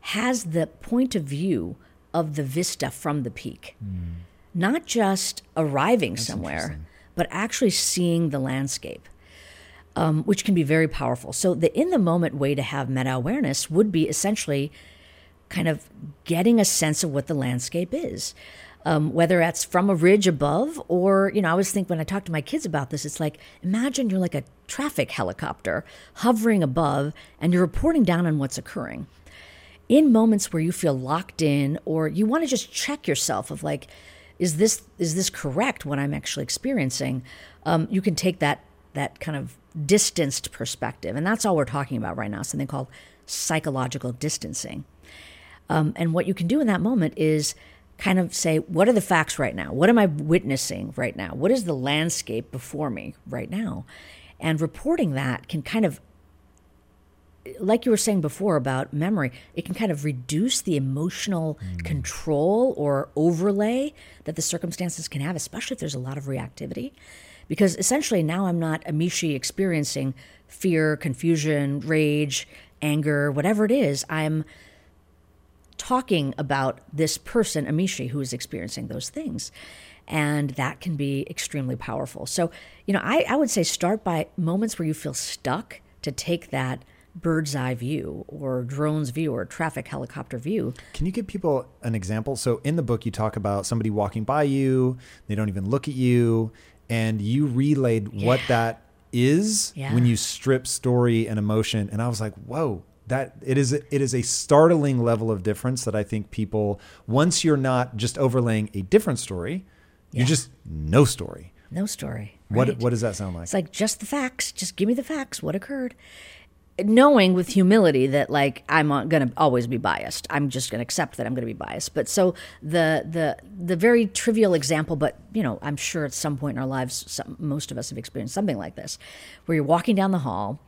has the point of view of the vista from the peak. Mm. Not just arriving That's somewhere, but actually seeing the landscape. Um, which can be very powerful. So the in-the-moment way to have meta-awareness would be essentially kind of getting a sense of what the landscape is, um, whether that's from a ridge above or, you know, I always think when I talk to my kids about this, it's like, imagine you're like a traffic helicopter hovering above and you're reporting down on what's occurring. In moments where you feel locked in or you want to just check yourself of like, is this is this correct what I'm actually experiencing? Um, you can take that that kind of distanced perspective. And that's all we're talking about right now, something called psychological distancing. Um, and what you can do in that moment is kind of say, what are the facts right now? What am I witnessing right now? What is the landscape before me right now? And reporting that can kind of, like you were saying before about memory, it can kind of reduce the emotional mm. control or overlay that the circumstances can have, especially if there's a lot of reactivity. Because essentially now I'm not Amishi experiencing fear, confusion, rage, anger, whatever it is. I'm talking about this person, Amishi, who is experiencing those things. And that can be extremely powerful. So, you know, I, I would say start by moments where you feel stuck to take that bird's eye view or drone's view or traffic helicopter view. Can you give people an example? So in the book, you talk about somebody walking by you, they don't even look at you. And you relayed yeah. what that is yeah. when you strip story and emotion. And I was like, whoa, that it is, it is a startling level of difference that I think people, once you're not just overlaying a different story, yeah. you're just no story. No story. Right? What, what does that sound like? It's like just the facts. Just give me the facts. What occurred? Knowing with humility that like I'm going to always be biased. I'm just going to accept that I'm going to be biased. But so the the the very trivial example, but you know, I'm sure at some point in our lives, some, most of us have experienced something like this, where you're walking down the hall,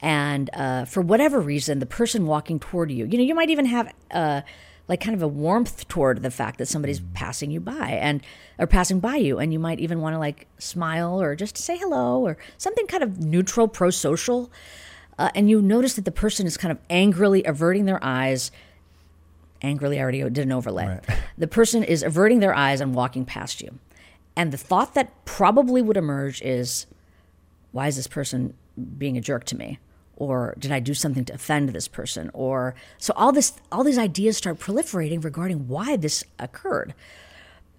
and uh, for whatever reason, the person walking toward you, you know, you might even have uh, like kind of a warmth toward the fact that somebody's passing you by and or passing by you, and you might even want to like smile or just say hello or something kind of neutral, pro-social. Uh, and you notice that the person is kind of angrily averting their eyes. Angrily, I already did an overlay. Right. The person is averting their eyes and walking past you. And the thought that probably would emerge is, why is this person being a jerk to me? Or did I do something to offend this person? Or so all this, all these ideas start proliferating regarding why this occurred.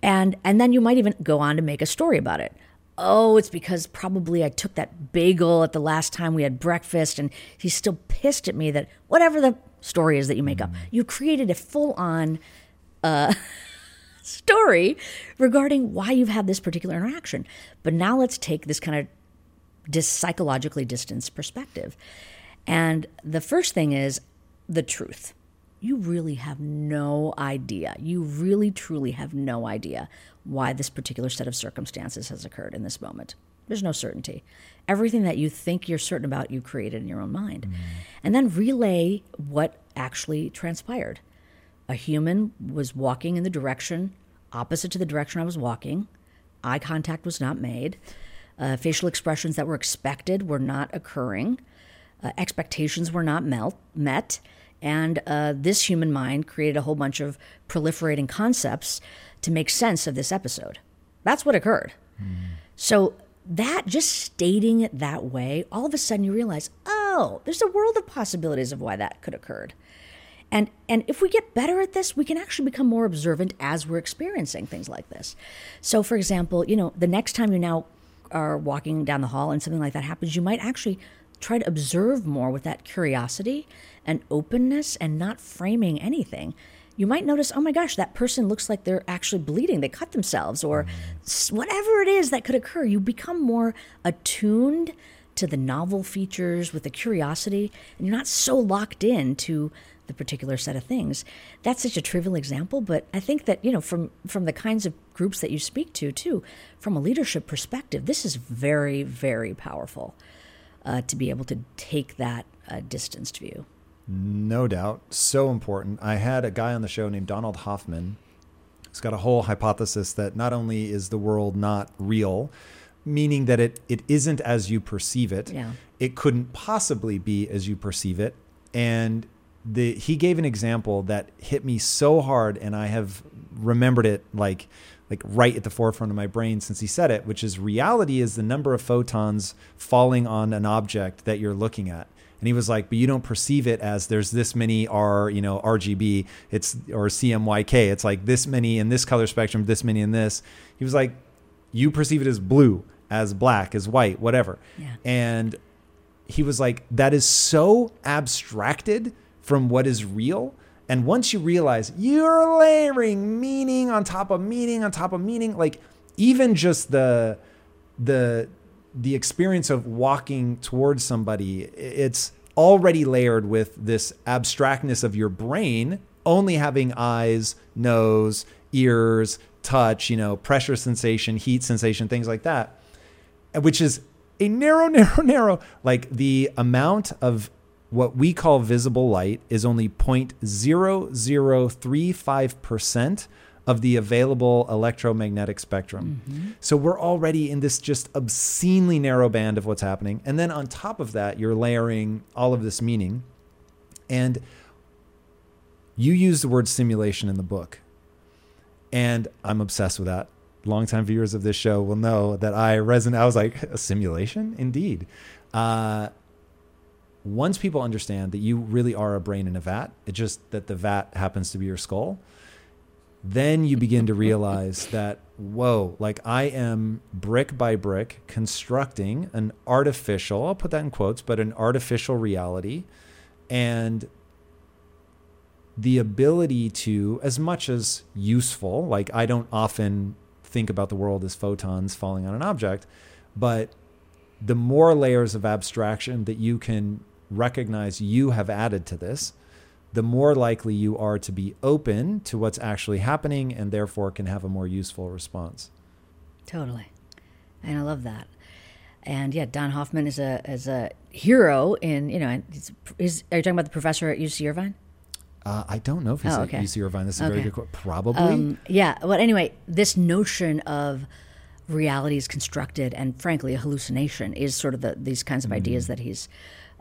And, and then you might even go on to make a story about it. Oh, it's because probably I took that bagel at the last time we had breakfast and he's still pissed at me that whatever the story is that you make mm. up, you created a full-on uh, story regarding why you've had this particular interaction. But now let's take this kind of dis- psychologically distanced perspective. And the first thing is the truth. you really have no idea. You really, truly have no idea why this particular set of circumstances has occurred in this moment. There's no certainty. Everything that you think you're certain about, you created in your own mind. Mm. And then relay what actually transpired. A human was walking in the direction opposite to the direction I was walking. Eye contact was not made. Uh, facial expressions that were expected were not occurring. Uh, expectations were not melt, met. And uh, this human mind created a whole bunch of proliferating concepts to make sense of this episode. That's what occurred. Mm. So that, just stating it that way, all of a sudden you realize, oh, there's a world of possibilities of why that could have occurred. And and if we get better at this, we can actually become more observant as we're experiencing things like this. So, for example, you know, the next time you now are walking down the hall and something like that happens, you might actually try to observe more with that curiosity and openness and not framing anything. You might notice, oh my gosh, that person looks like they're actually bleeding. They cut themselves, or whatever it is that could occur. You become more attuned to the novel features with the curiosity, and you're not so locked in to the particular set of things. That's such a trivial example, but I think that, you know, from from the kinds of groups that you speak to, too, from a leadership perspective, this is very, very powerful uh, to be able to take that uh, distanced view. No doubt. So important. I had a guy on the show named Donald Hoffman. He's got a whole hypothesis that not only is the world not real, meaning that it it isn't as you perceive it, yeah. It couldn't possibly be as you perceive it. And the he gave an example that hit me so hard, and I have remembered it like like right at the forefront of my brain since he said it, which is reality is the number of photons falling on an object that you're looking at. And he was like, but you don't perceive it as there's this many R, you know, R G B, it's or C M Y K. It's like this many in this color spectrum, this many in this. He was like, you perceive it as blue, as black, as white, whatever. Yeah. And he was like, that is so abstracted from what is real. And once you realize you're layering meaning on top of meaning on top of meaning, like even just the the the experience of walking towards somebody, it's already layered with this abstractness of your brain only having eyes, nose, ears, touch, you know, pressure sensation, heat sensation, things like that, which is a narrow, narrow, narrow, like the amount of what we call visible light is only zero point zero zero three five percent of the available electromagnetic spectrum. Mm-hmm. So we're already in this just obscenely narrow band of what's happening. And then on top of that, you're layering all of this meaning. And you use the word simulation in the book. And I'm obsessed with that. Longtime viewers of this show will know that I resonate. I was like, a simulation? Indeed. Uh, once people understand that you really are a brain in a vat, it's just that the vat happens to be your skull. Then you begin to realize that, whoa, like I am brick by brick constructing an artificial, I'll put that in quotes, but an artificial reality. And the ability to, as much as useful, like I don't often think about the world as photons falling on an object, but the more layers of abstraction that you can recognize you have added to this, the more likely you are to be open to what's actually happening and therefore can have a more useful response. Totally. And I love that. And yeah, Don Hoffman is a is a hero in, you know, he's, he's, are you talking about the professor at U C Irvine? Uh, I don't know if he's oh, okay. at U C Irvine. This is okay. a very good quote. Probably. Um, yeah. Well, anyway, this notion of reality is constructed and frankly a hallucination is sort of the, these kinds of mm-hmm. ideas that he's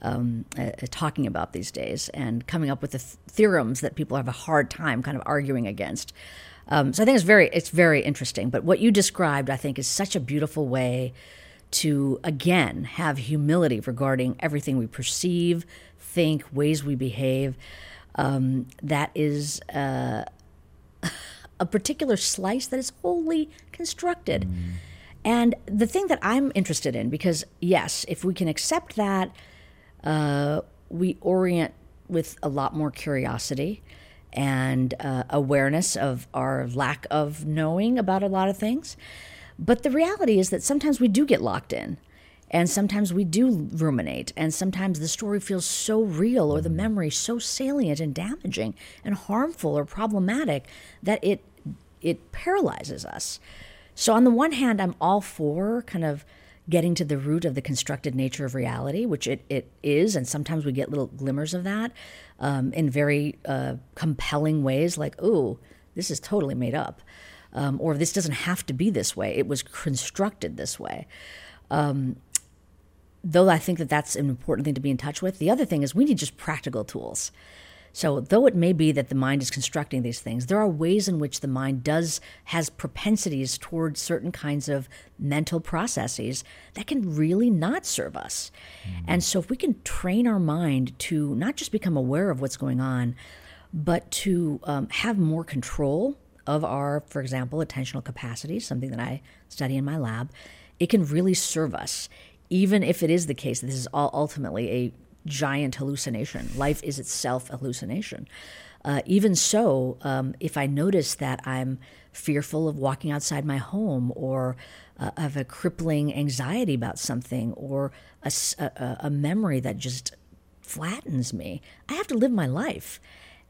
Um, uh, talking about these days and coming up with the th- theorems that people have a hard time kind of arguing against. Um, so I think it's very, it's very interesting. But what you described, I think, is such a beautiful way to, again, have humility regarding everything we perceive, think, ways we behave. Um, that is uh, a particular slice that is wholly constructed. Mm. And the thing that I'm interested in, because, yes, if we can accept that, Uh, we orient with a lot more curiosity and uh, awareness of our lack of knowing about a lot of things. But the reality is that sometimes we do get locked in. And sometimes we do ruminate, and sometimes the story feels so real or the memory so salient and damaging and harmful or problematic that it it paralyzes us. So on the one hand, I'm all for kind of getting to the root of the constructed nature of reality, which it, it is, and sometimes we get little glimmers of that um, in very uh, compelling ways, like, ooh, this is totally made up, um, or this doesn't have to be this way. It was constructed this way. Um, Though I think that that's an important thing to be in touch with. The other thing is we need just practical tools. So though it may be that the mind is constructing these things, there are ways in which the mind does has propensities towards certain kinds of mental processes that can really not serve us. Mm-hmm. And so if we can train our mind to not just become aware of what's going on, but to um, have more control of our, for example, attentional capacity, something that I study in my lab, it can really serve us. Even if it is the case that this is all ultimately a giant hallucination, life is itself a hallucination. Uh, even so, um, if I notice that I'm fearful of walking outside my home, or uh, have a crippling anxiety about something, or a, a, a memory that just flattens me, I have to live my life.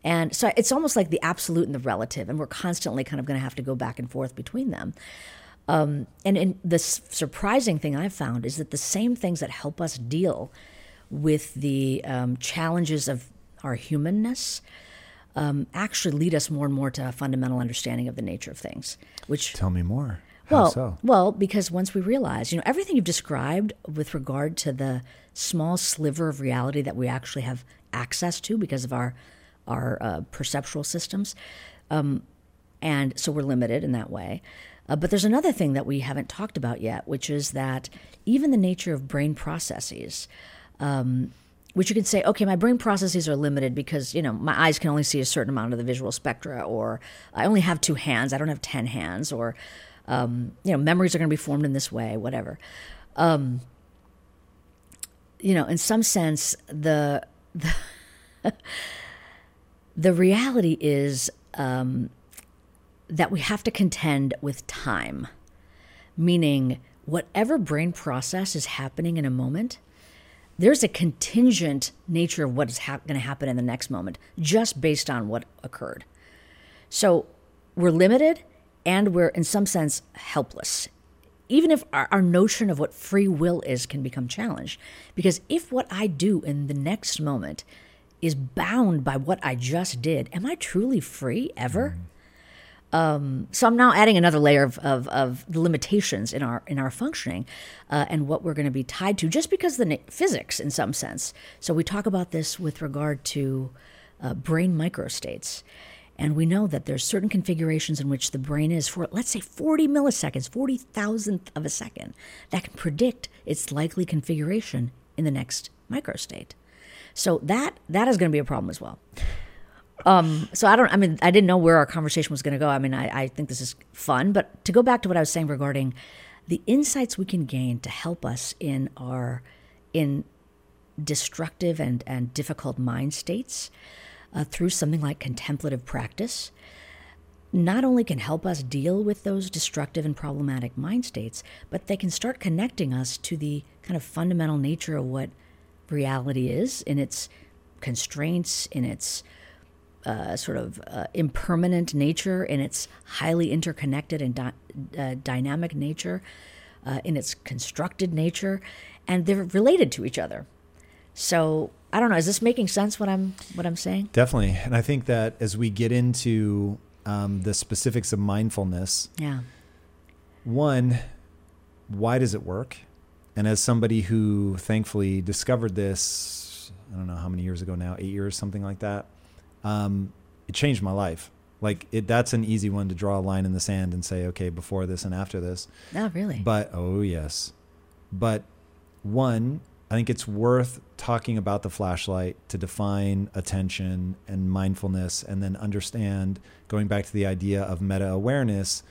And so it's almost like the absolute and the relative, and we're constantly kind of going to have to go back and forth between them. Um, and, and the s- surprising thing I've found is that the same things that help us deal with the um, challenges of our humanness um, actually lead us more and more to a fundamental understanding of the nature of things. Which Tell me more. How well, so? Well, because once we realize, you know, everything you've described with regard to the small sliver of reality that we actually have access to because of our, our uh, perceptual systems, um, and so we're limited in that way. Uh, but there's another thing that we haven't talked about yet, which is that even the nature of brain processes, um, which you could say, okay, my brain processes are limited because, you know, my eyes can only see a certain amount of the visual spectra, or I only have two hands, I don't have ten hands, or, um, you know, memories are going to be formed in this way, whatever. Um, you know, in some sense, the the, the reality is... Um, that we have to contend with time, meaning whatever brain process is happening in a moment, there's a contingent nature of what is ha- going to happen in the next moment, just based on what occurred. So we're limited, and we're, in some sense, helpless. Even if our, our notion of what free will is can become challenged, because if what I do in the next moment is bound by what I just did, am I truly free ever? Mm. Um, so I'm now adding another layer of, of, of the limitations in our in our functioning uh, and what we're going to be tied to, just because the na- physics in some sense. So we talk about this with regard to uh, brain microstates. And we know that there's certain configurations in which the brain is for, let's say, forty milliseconds, forty thousandth of a second, that can predict its likely configuration in the next microstate. So that that is going to be a problem as well. Um, so I don't, I mean, I didn't know where our conversation was going to go. I mean, I, I think this is fun, but to go back to what I was saying regarding the insights we can gain to help us in our, in destructive and, and difficult mind states, uh, through something like contemplative practice, not only can help us deal with those destructive and problematic mind states, but they can start connecting us to the kind of fundamental nature of what reality is in its constraints, in its Uh, sort of uh, impermanent nature, in its highly interconnected and di- uh, dynamic nature, uh, in its constructed nature, and they're related to each other. So I don't know. Is this making sense? What I'm what I'm saying? Definitely. And I think that as we get into um, the specifics of mindfulness, yeah. One, why does it work? And as somebody who thankfully discovered this, I don't know how many years ago now, eight years, something like that. Um, it changed my life. Like it, that's an easy one to draw a line in the sand and say, okay, before this and after this. Oh, really? But, oh yes. But one, I think it's worth talking about the flashlight to define attention and mindfulness, and then understand, going back to the idea of meta-awareness,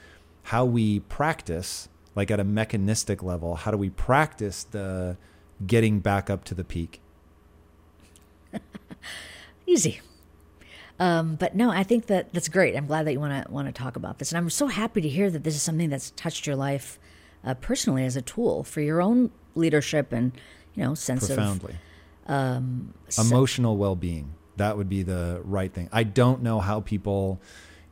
how we practice, like at a mechanistic level, how do we practice the getting back up to the peak? Easy. Um, but no, I think that that's great. I'm glad that you want to want to talk about this. And I'm so happy to hear that this is something that's touched your life uh, personally as a tool for your own leadership and, you know, sense Profoundly. of um, emotional se- well-being. That would be the right thing. I don't know how people,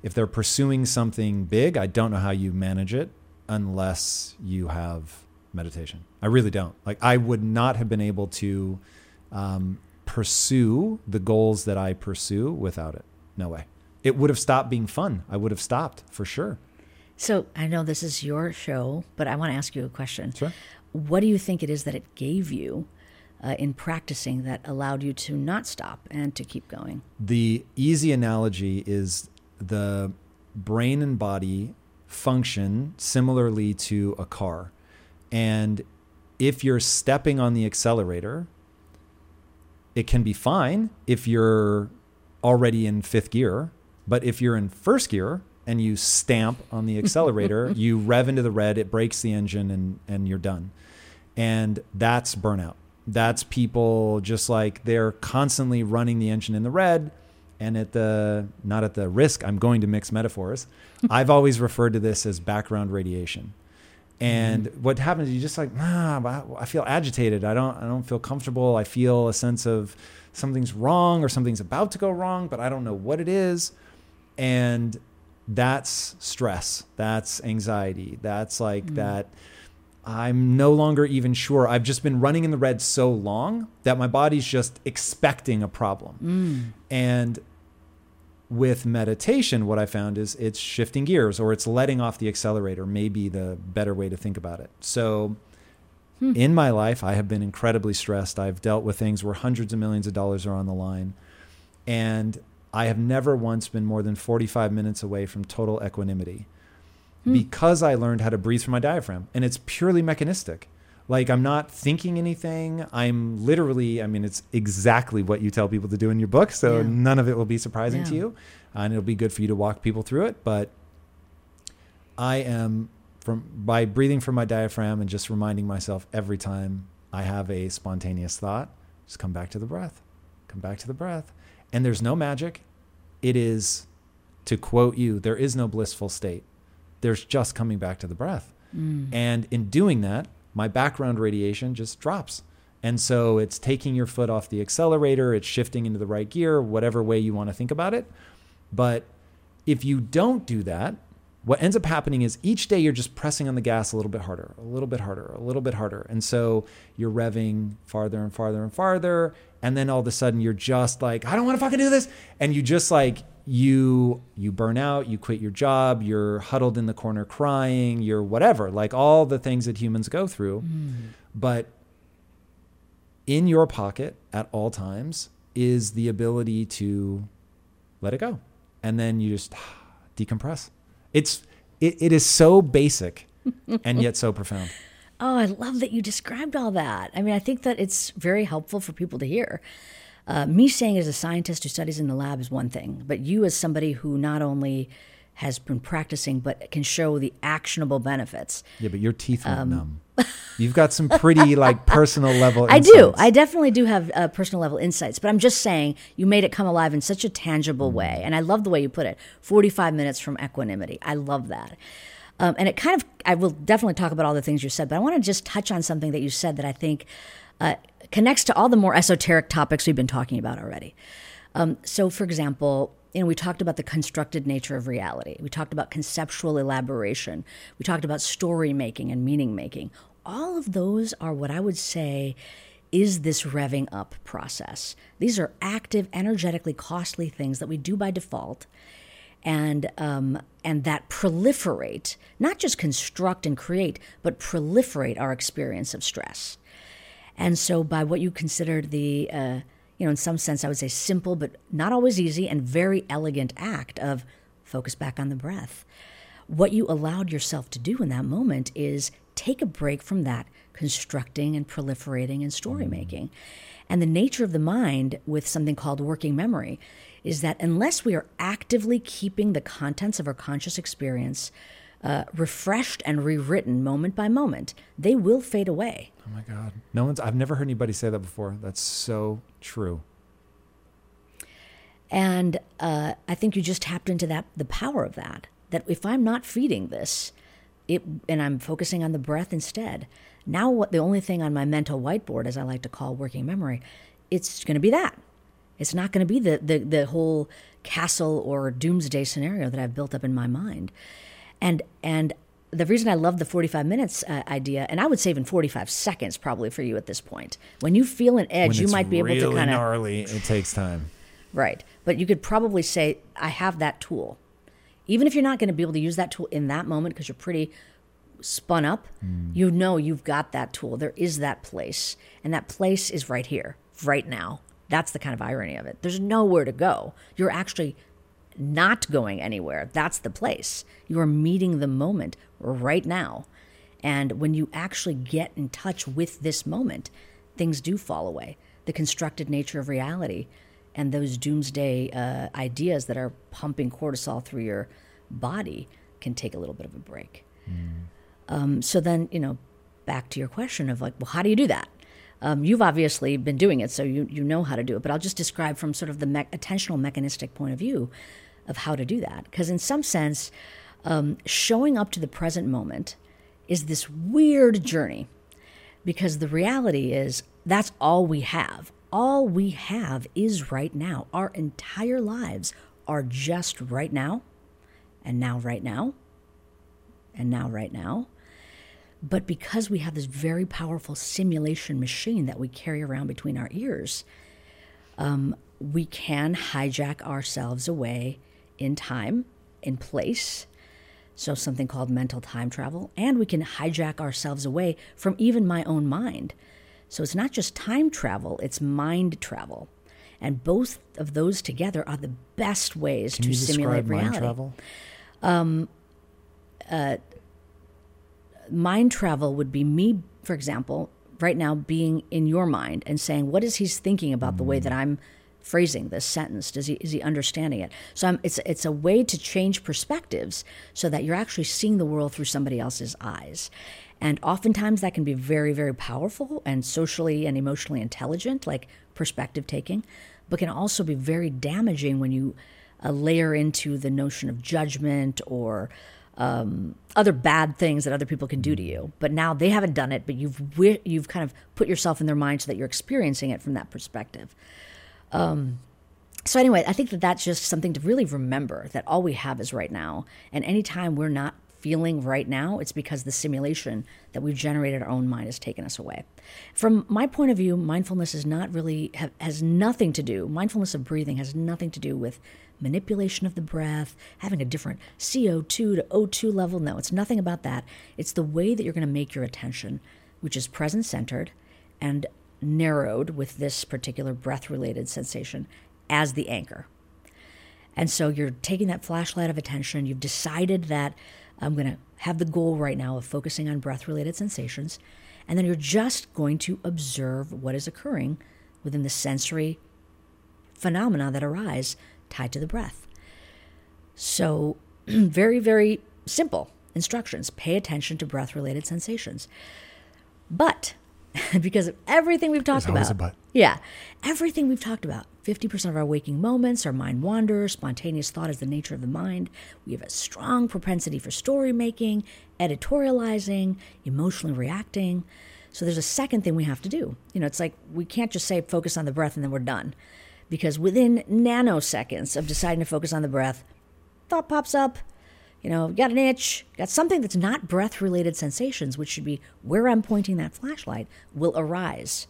if they're pursuing something big, I don't know how you manage it unless you have meditation. I really don't. Like, I would not have been able to um, pursue the goals that I pursue without it. No way. It would have stopped being fun. I would have stopped for sure. So I know this is your show, but I want to ask you a question. Sure. What do you think it is that it gave you uh, in practicing that allowed you to not stop and to keep going? The easy analogy is the brain and body function similarly to a car. And if you're stepping on the accelerator, it can be fine if you're already in fifth gear. But if you're in first gear and you stamp on the accelerator, you rev into the red, it breaks the engine, and and you're done. And that's burnout. That's people just like they're constantly running the engine in the red. And at the, not at the risk, I'm going to mix metaphors. I've always referred to this as background radiation. And mm. what happens is you just like, ah, I feel agitated. I don't, I don't feel comfortable. I feel a sense of something's wrong or something's about to go wrong, but I don't know what it is. And that's stress. That's anxiety. That's like mm. that. I'm no longer even sure. I've just been running in the red so long that my body's just expecting a problem. Mm. And with meditation, what I found is it's shifting gears, or it's letting off the accelerator, maybe the better way to think about it. So hmm. in my life, I have been incredibly stressed. I've dealt with things where hundreds of millions of dollars are on the line. And I have never once been more than forty-five minutes away from total equanimity. Because I learned how to breathe from my diaphragm, and it's purely mechanistic. Like, I'm not thinking anything. I'm literally, I mean, it's exactly what you tell people to do in your book. So yeah. none of it will be surprising yeah. to you, and it'll be good for you to walk people through it. But I am from, by breathing from my diaphragm and just reminding myself every time I have a spontaneous thought, just come back to the breath, come back to the breath. And there's no magic. It is, to quote you, there is no blissful state. There's just coming back to the breath. Mm. And in doing that, my background radiation just drops. And so it's taking your foot off the accelerator, it's shifting into the right gear, whatever way you want to think about it. But if you don't do that, what ends up happening is each day you're just pressing on the gas a little bit harder, a little bit harder, a little bit harder. And so you're revving farther and farther and farther. And then all of a sudden you're just like, I don't want to fucking do this. And you just like, you you burn out, you quit your job, you're huddled in the corner crying, you're whatever, like all the things that humans go through. Mm. But in your pocket at all times is the ability to let it go. And then you just decompress. It's it, it is so basic and yet so profound. Oh, I love that you described all that. I mean, I think that it's very helpful for people to hear. Uh, me saying as a scientist who studies in the lab is one thing, but you as somebody who not only has been practicing, but can show the actionable benefits. Yeah, but your teeth went um, numb. You've got some pretty like personal level insights. I do. I definitely do have uh, personal level insights, but I'm just saying you made it come alive in such a tangible mm-hmm. way. And I love the way you put it. forty-five minutes from equanimity. I love that. Um, and it kind of, I will definitely talk about all the things you said, but I want to just touch on something that you said that I think uh, connects to all the more esoteric topics we've been talking about already. Um, so, for example, you know, we talked about the constructed nature of reality. We talked about conceptual elaboration. We talked about story making and meaning making. All of those are what I would say is this revving up process. These are active, energetically costly things that we do by default. And um, and that proliferate, not just construct and create, but proliferate our experience of stress. And so by what you consider the, uh, you know, in some sense, I would say simple, but not always easy and very elegant act of focus back on the breath. What you allowed yourself to do in that moment is take a break from that constructing and proliferating and story making. And the nature of the mind with something called working memory is that unless we are actively keeping the contents of our conscious experience uh, refreshed and rewritten moment by moment, they will fade away. Oh my God. No one's, I've never heard anybody say that before. That's so true. And uh, I think you just tapped into that, the power of that, that if I'm not feeding this, it, and I'm focusing on the breath instead. Now what the only thing on my mental whiteboard, as I like to call working memory, it's going to be that. It's not going to be the, the the whole castle or doomsday scenario that I've built up in my mind. And and the reason I love the forty-five minutes uh, idea, and I would say even forty-five seconds probably for you at this point. When you feel an edge, you might be able really to kind of... gnarly, it takes time. Right. But you could probably say, I have that tool. Even if you're not going to be able to use that tool in that moment because you're pretty spun up, mm. you know you've got that tool. There is that place. And that place is right here, right now. That's the kind of irony of it. There's nowhere to go. You're actually not going anywhere. That's the place. You are meeting the moment right now. And when you actually get in touch with this moment, things do fall away. The constructed nature of reality and those doomsday uh, ideas that are pumping cortisol through your body can take a little bit of a break. Mm. Um, so then, you know, back to your question of like, well, how do you do that? Um, you've obviously been doing it, so you, you know how to do it. But I'll just describe from sort of the me- attentional mechanistic point of view of how to do that. Because in some sense, um, showing up to the present moment is this weird journey. Because the reality is that's all we have. All we have is right now. Our entire lives are just right now, and now right now, and now right now. But because we have this very powerful simulation machine that we carry around between our ears, um, we can hijack ourselves away in time, in place, so something called mental time travel, and we can hijack ourselves away from even my own mind. So it's not just time travel, it's mind travel. And both of those together are the best ways can to simulate reality. Can you describe mind travel? Um, uh, Mind travel would be me, for example, right now being in your mind and saying, what is he thinking about mm-hmm. the way that I'm phrasing this sentence? Does he, is he understanding it? So I'm, it's it's a way to change perspectives so that you're actually seeing the world through somebody else's eyes. And oftentimes that can be very, very powerful and socially and emotionally intelligent, like perspective taking, but can also be very damaging when you uh, layer into the notion of judgment or Um, other bad things that other people can do to you, but now they haven't done it, but you've you've kind of put yourself in their mind so that you're experiencing it from that perspective. Um, so anyway, I think that that's just something to really remember, that all we have is right now, and anytime we're not feeling right now, it's because the simulation that we've generated our own mind has taken us away. From my point of view, mindfulness is not really ha- has nothing to do. Mindfulness of breathing has nothing to do with manipulation of the breath, having a different C O two to O two level. No, it's nothing about that. It's the way that you're going to make your attention, which is present-centered and narrowed with this particular breath-related sensation as the anchor. And so you're taking that flashlight of attention. You've decided that I'm going to have the goal right now of focusing on breath-related sensations. And then you're just going to observe what is occurring within the sensory phenomena that arise tied to the breath. So very, very simple instructions. Pay attention to breath-related sensations. But because of everything we've talked about, there's always a but. Yeah, everything we've talked about, fifty percent of our waking moments, our mind wanders, spontaneous thought is the nature of the mind. We have a strong propensity for story making, editorializing, emotionally reacting. So there's a second thing we have to do. You know, it's like we can't just say focus on the breath and then we're done. Because within nanoseconds of deciding to focus on the breath, thought pops up, you know, got an itch, got something that's not breath-related sensations, which should be where I'm pointing that flashlight, will arise.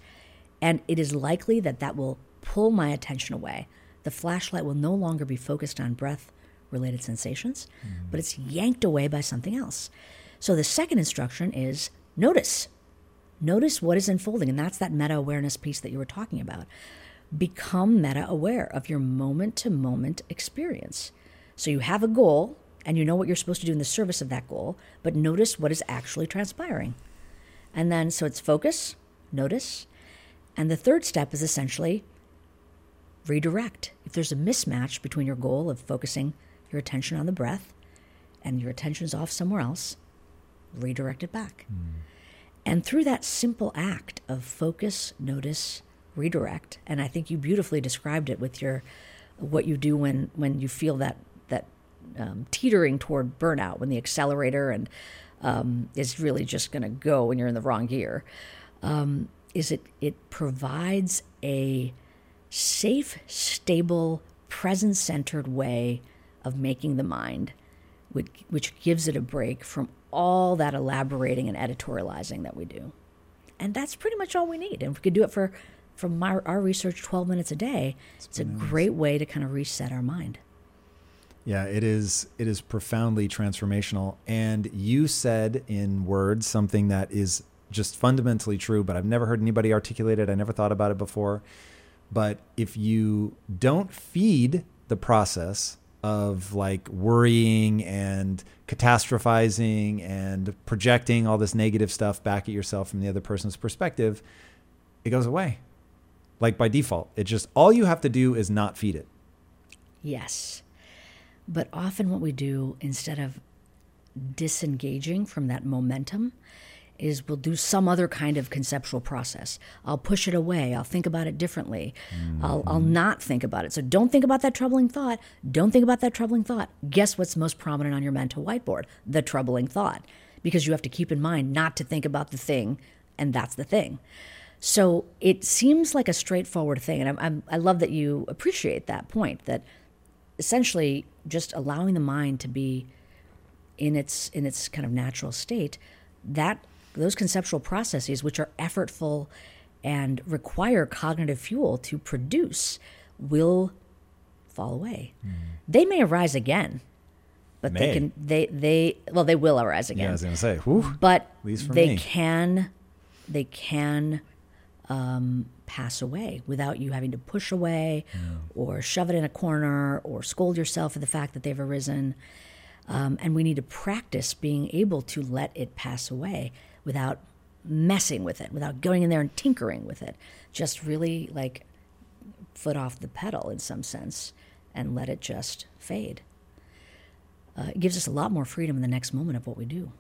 And it is likely that that will pull my attention away. The flashlight will no longer be focused on breath-related sensations, mm-hmm. but it's yanked away by something else. So the second instruction is notice. Notice what is unfolding, and that's that meta-awareness piece that you were talking about. Become meta-aware of your moment-to-moment experience. So you have a goal, and you know what you're supposed to do in the service of that goal, but notice what is actually transpiring. And then, so it's focus, notice, and the third step is essentially redirect. If there's a mismatch between your goal of focusing your attention on the breath and your attention's off somewhere else, redirect it back. Mm. And through that simple act of focus, notice, redirect, and I think you beautifully described it with your what you do when when you feel that that um, teetering toward burnout, when the accelerator and um, is really just going to go when you're in the wrong gear, um, is it, it provides a safe, stable, present-centered way of making the mind, which, which gives it a break from all that elaborating and editorializing that we do. And that's pretty much all we need. And if we could do it for, from my, our research, twelve minutes a day, that's it's bananas. A great way to kind of reset our mind. Yeah, it is. It is profoundly transformational. And you said in words something that is just fundamentally true, but I've never heard anybody articulate it. I never thought about it before. But if you don't feed the process of like worrying and catastrophizing and projecting all this negative stuff back at yourself from the other person's perspective, it goes away. Like by default, it just, all you have to do is not feed it. Yes. But often what we do, instead of disengaging from that momentum, is we'll do some other kind of conceptual process. I'll push it away. I'll think about it differently. Mm-hmm. I'll, I'll not think about it. So don't think about that troubling thought. Don't think about that troubling thought. Guess what's most prominent on your mental whiteboard? The troubling thought. Because you have to keep in mind not to think about the thing, and that's the thing. So it seems like a straightforward thing. And I'm, I'm, I love that you appreciate that point, that essentially just allowing the mind to be in its in its kind of natural state, that those conceptual processes, which are effortful and require cognitive fuel to produce, will fall away. Mm. They may arise again, but may. they can they they well they will arise again. Yeah, I was gonna say, whew, but at least for they me. can they can um, pass away without you having to push away mm. or shove it in a corner or scold yourself for the fact that they've arisen. Um, and we need to practice being able to let it pass away without messing with it, without going in there and tinkering with it. Just really like foot off the pedal in some sense and let it just fade. Uh, it gives us a lot more freedom in the next moment of what we do.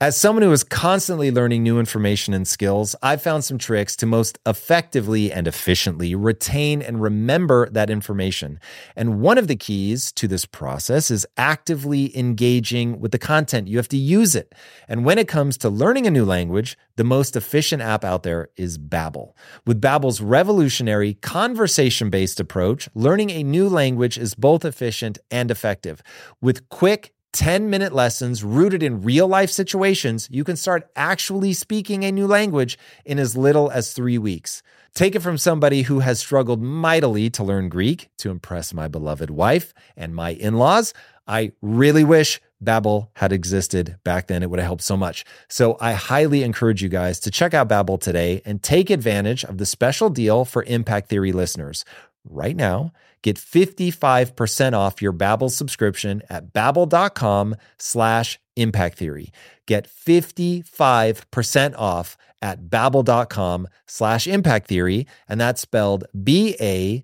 As someone who is constantly learning new information and skills, I've found some tricks to most effectively and efficiently retain and remember that information. And one of the keys to this process is actively engaging with the content. You have to use it. And when it comes to learning a new language, the most efficient app out there is Babbel. With Babbel's revolutionary conversation-based approach, learning a new language is both efficient and effective. With quick ten-minute lessons rooted in real-life situations, you can start actually speaking a new language in as little as three weeks. Take it from somebody who has struggled mightily to learn Greek to impress my beloved wife and my in-laws. I really wish Babbel had existed back then. It would have helped so much. So I highly encourage you guys to check out Babbel today and take advantage of the special deal for Impact Theory listeners. Right now, get fifty-five percent off your Babbel subscription at babbel.com slash impact theory. Get fifty-five percent off at babbel.com slash impact theory. And that's spelled B-A-B-B-E-L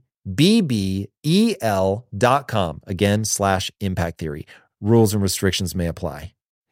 dot com. Again, slash impact theory. Rules and restrictions may apply.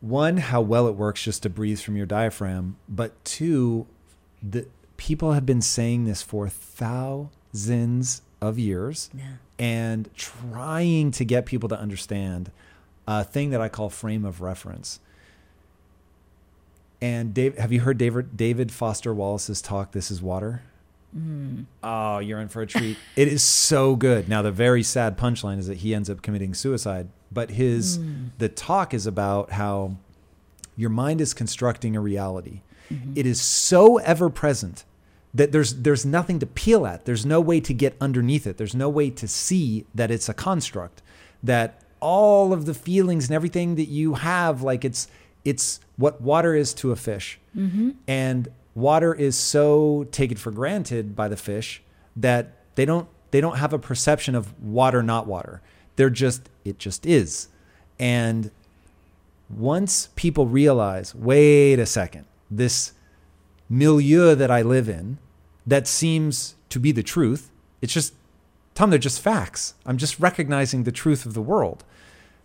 One, how well it works just to breathe from your diaphragm. But two, the people have been saying this for thousands of years yeah. and trying to get people to understand a thing that I call frame of reference. And Dave, have you heard David, David Foster Wallace's talk, This Is Water? Mm. Oh, you're in for a treat. It is so good. Now, the very sad punchline is that he ends up committing suicide, but his mm. the talk is about how your mind is constructing a reality. Mm-hmm. It is so ever-present that there's there's nothing to peel at. There's no way to get underneath it. There's no way to see that it's a construct, that all of the feelings and everything that you have, like it's it's what water is to a fish. Mm-hmm. And water is so taken for granted by the fish that they don't they don't have a perception of water, not water. They're just, it just is. And once people realize, wait a second, this milieu that I live in that seems to be the truth, it's just, Tom, they're just facts. I'm just recognizing the truth of the world,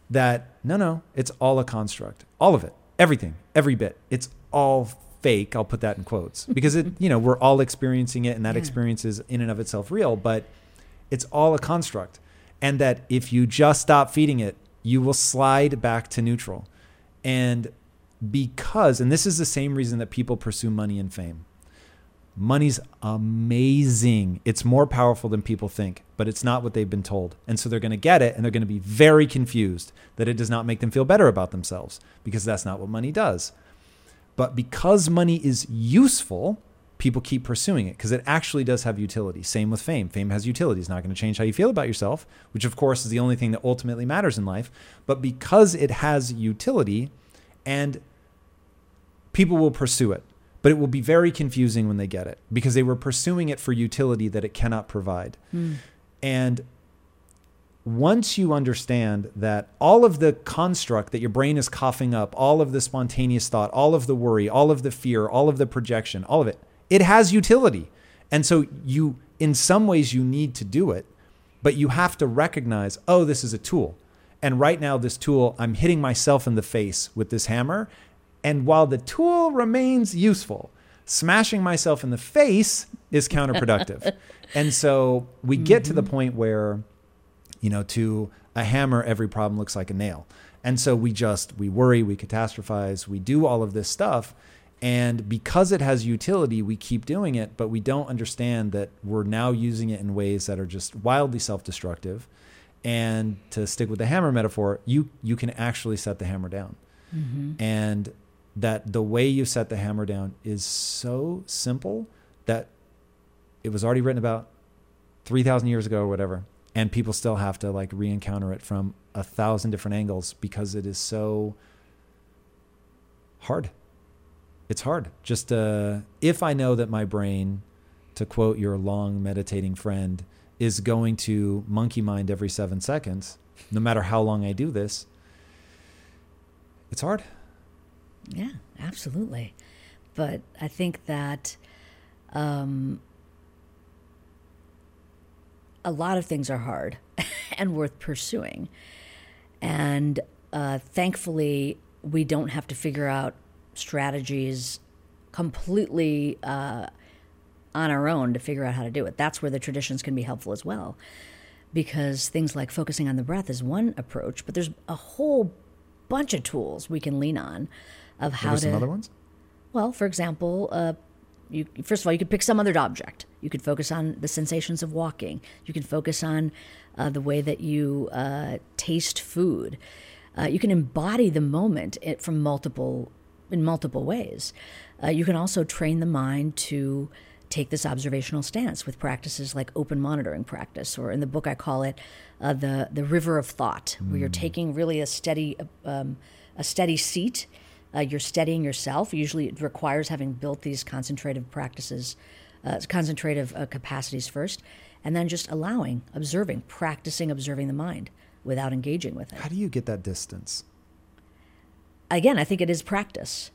that no, no, it's all a construct. All of it, everything, every bit. It's all fake. I'll put that in quotes because it, you know, we're all experiencing it, and that yeah. experience is in and of itself real, but it's all a construct. And that if you just stop feeding it, you will slide back to neutral. And because, and this is the same reason that people pursue money and fame. Money's amazing. It's more powerful than people think, but it's not what they've been told. And so they're going to get it, and they're going to be very confused that it does not make them feel better about themselves, because that's not what money does. But because money is useful, people keep pursuing it because it actually does have utility. Same with fame. Fame has utility. It's not going to change how you feel about yourself, which of course is the only thing that ultimately matters in life. But because it has utility, and people will pursue it, but it will be very confusing when they get it because they were pursuing it for utility that it cannot provide. Mm. And once you understand that all of the construct that your brain is coughing up, all of the spontaneous thought, all of the worry, all of the fear, all of the projection, all of it, it has utility. And so you, in some ways you need to do it, but you have to recognize, oh, this is a tool. And right now this tool, I'm hitting myself in the face with this hammer. And while the tool remains useful, smashing myself in the face is counterproductive. And so we get mm-hmm. to the point where, you know, to a hammer, every problem looks like a nail. And so we just, we worry, we catastrophize, we do all of this stuff. And because it has utility, we keep doing it, but we don't understand that we're now using it in ways that are just wildly self-destructive. And to stick with the hammer metaphor, you, you can actually set the hammer down. Mm-hmm. And that the way you set the hammer down is so simple that it was already written about three thousand years ago or whatever. And people still have to like re-encounter it from a thousand different angles because it is so hard. It's hard. Just uh, if I know that my brain, to quote your long meditating friend, is going to monkey mind every seven seconds, no matter how long I do this, it's hard. Yeah, absolutely. But I think that um, a lot of things are hard and worth pursuing. And uh, thankfully, we don't have to figure out strategies completely uh, on our own to figure out how to do it. That's where the traditions can be helpful as well, because things like focusing on the breath is one approach, but there's a whole bunch of tools we can lean on of how to. Some other ones? Well, for example, uh, you first of all, you could pick some other object. You could focus on the sensations of walking. You can focus on uh, the way that you uh, taste food. Uh, you can embody the moment it, from multiple in multiple ways. Uh, you can also train the mind to take this observational stance with practices like open monitoring practice, or in the book I call it uh, the the river of thought, mm. where you're taking really a steady um, a steady seat. Uh, you're steadying yourself. Usually, it requires having built these concentrative practices, uh, concentrative uh, capacities first, and then just allowing, observing, practicing, observing the mind without engaging with it. How do you get that distance? Again, I think it is practice.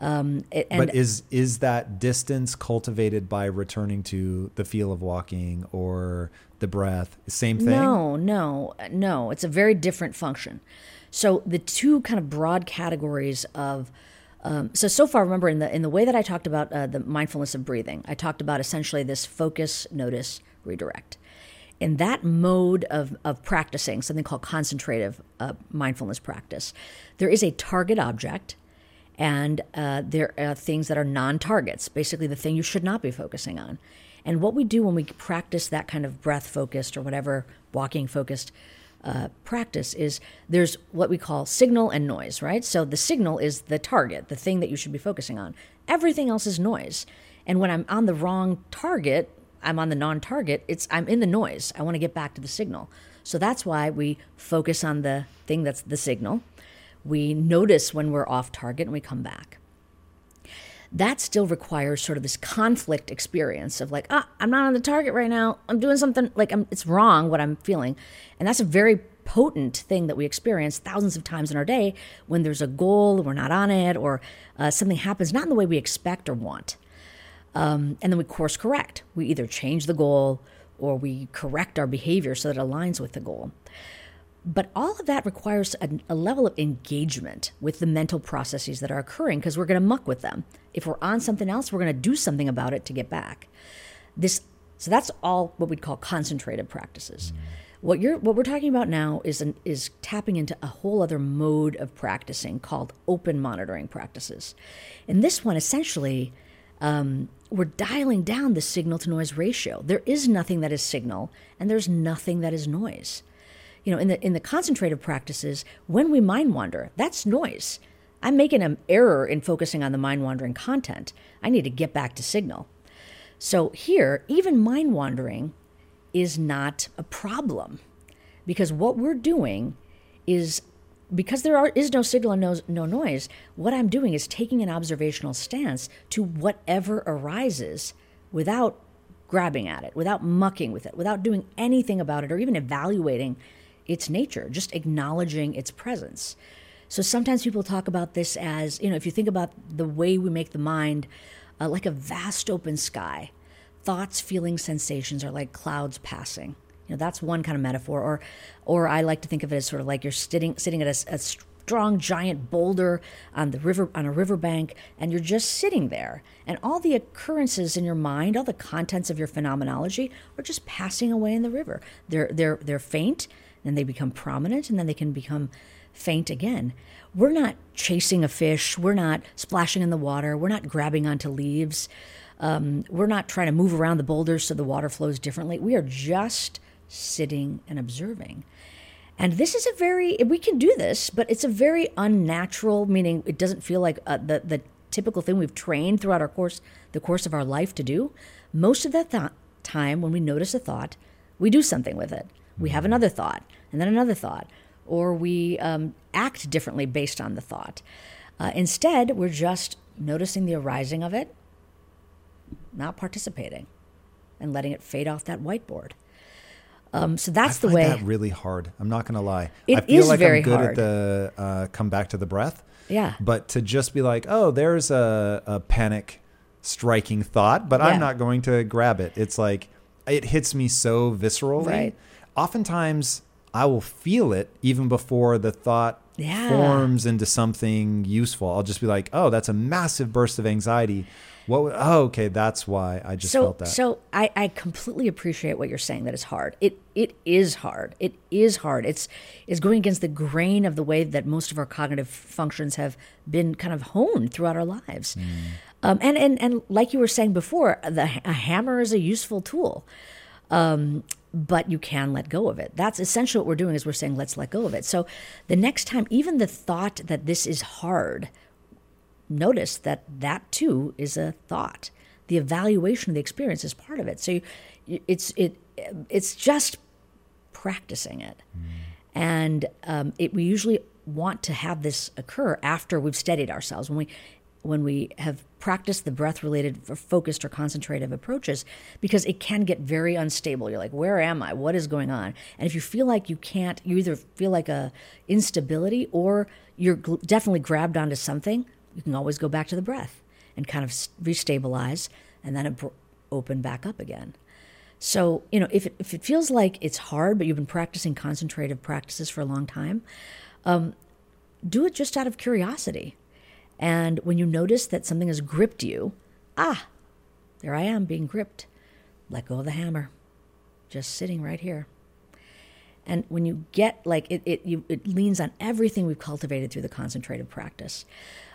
Um, it, and but is is that distance cultivated by returning to the feel of walking or the breath? Same thing? No, no, no. It's a very different function. So the two kind of broad categories of um, so so far, remember in the in the way that I talked about uh, the mindfulness of breathing, I talked about essentially this focus, notice, redirect. In that mode of, of practicing, something called concentrative uh, mindfulness practice, there is a target object, and uh, there are things that are non-targets, basically the thing you should not be focusing on. And what we do when we practice that kind of breath-focused or whatever walking-focused uh, practice is there's what we call signal and noise, right? So the signal is the target, the thing that you should be focusing on. Everything else is noise. And when I'm on the wrong target, I'm on the non-target, it's I'm in the noise. I want to get back to the signal. So that's why we focus on the thing that's the signal. We notice when we're off target and we come back. That still requires sort of this conflict experience of like, ah, I'm not on the target right now. I'm doing something like I'm, it's wrong what I'm feeling. And that's a very potent thing that we experience thousands of times in our day when there's a goal, we're not on it, or uh, something happens not in the way we expect or want. Um, and then we course correct. We either change the goal or we correct our behavior so that it aligns with the goal. But all of that requires a, a level of engagement with the mental processes that are occurring because we're going to muck with them. If we're on something else, we're going to do something about it to get back. This, so that's all what we'd call concentrated practices. What you're, what we're talking about now is an, is tapping into a whole other mode of practicing called open monitoring practices. And this one essentially... Um, we're dialing down the signal to noise ratio. There is nothing that is signal and there's nothing that is noise. You know, in the in the concentrative practices, when we mind wander, that's noise. I'm making an error in focusing on the mind wandering content. I need to get back to signal. So here, even mind wandering is not a problem because what we're doing is, because there are, is no signal and no, no noise, what I'm doing is taking an observational stance to whatever arises without grabbing at it, without mucking with it, without doing anything about it or even evaluating its nature, just acknowledging its presence. So sometimes people talk about this as, you know, if you think about the way we make the mind uh, like a vast open sky, thoughts, feelings, sensations are like clouds passing. You know, that's one kind of metaphor, or or I like to think of it as sort of like you're sitting sitting at a, a strong giant boulder on the river on a riverbank, and you're just sitting there, and all the occurrences in your mind, all the contents of your phenomenology, are just passing away in the river. They're they're they're faint, then they become prominent, and then they can become faint again. We're not chasing a fish. We're not splashing in the water. We're not grabbing onto leaves. Um, we're not trying to move around the boulders so the water flows differently. We are just sitting and observing. And this is a very, we can do this, but it's a very unnatural, meaning it doesn't feel like uh, the, the typical thing we've trained throughout our course, the course of our life to do. Most of the th- time when we notice a thought, we do something with it. We have another thought and then another thought, or we um, act differently based on the thought. Uh, instead, we're just noticing the arising of it, not participating, and letting it fade off that whiteboard. Um, so that's the way. I find that really hard. I'm not going to lie. It I feel is like very I'm good hard. At the uh, come back to the breath. Yeah. But to just be like, oh, there's a, a panic striking thought, but yeah. I'm not going to grab it. It's like it hits me so viscerally. Right. Oftentimes I will feel it even before the thought yeah. forms into something useful. I'll just be like, oh, that's a massive burst of anxiety. What would, oh, okay, that's why I just so, felt that. So I, I completely appreciate what you're saying, that it's hard. It It is hard. It is hard. It's, it's going against the grain of the way that most of our cognitive functions have been kind of honed throughout our lives. Mm. Um, and, and, and like you were saying before, the, a hammer is a useful tool, um, but you can let go of it. That's essentially what we're doing is we're saying, let's let go of it. So the next time, even the thought that this is hard, notice that that too is a thought. The evaluation of the experience is part of it. So you, it's it it's just practicing it. Mm. And um, it, we usually want to have this occur after we've steadied ourselves. When we when we have practiced the breath-related or focused or concentrative approaches, because it can get very unstable. You're like, where am I? What is going on? And if you feel like you can't, you either feel like a instability or you're gl- definitely grabbed onto something, you can always go back to the breath and kind of restabilize and then open back up again. So, you know, if it, if it feels like it's hard, but you've been practicing concentrative practices for a long time, um, do it just out of curiosity. And when you notice that something has gripped you, ah, there I am being gripped. Let go of the hammer. Just sitting right here. And when you get like it, it, you, it leans on everything we've cultivated through the concentrative practice.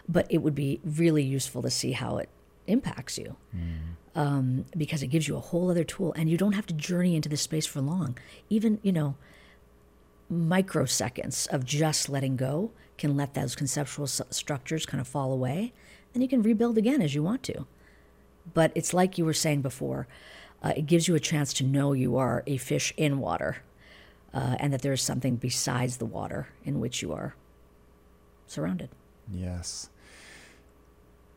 But it would be really useful to see how it impacts you, mm. um, because it gives you a whole other tool, and you don't have to journey into this space for long. Even, you know, microseconds of just letting go can let those conceptual s- structures kind of fall away, and you can rebuild again as you want to. But it's like you were saying before, uh, it gives you a chance to know you are a fish in water, uh, and that there is something besides the water in which you are surrounded. Yes.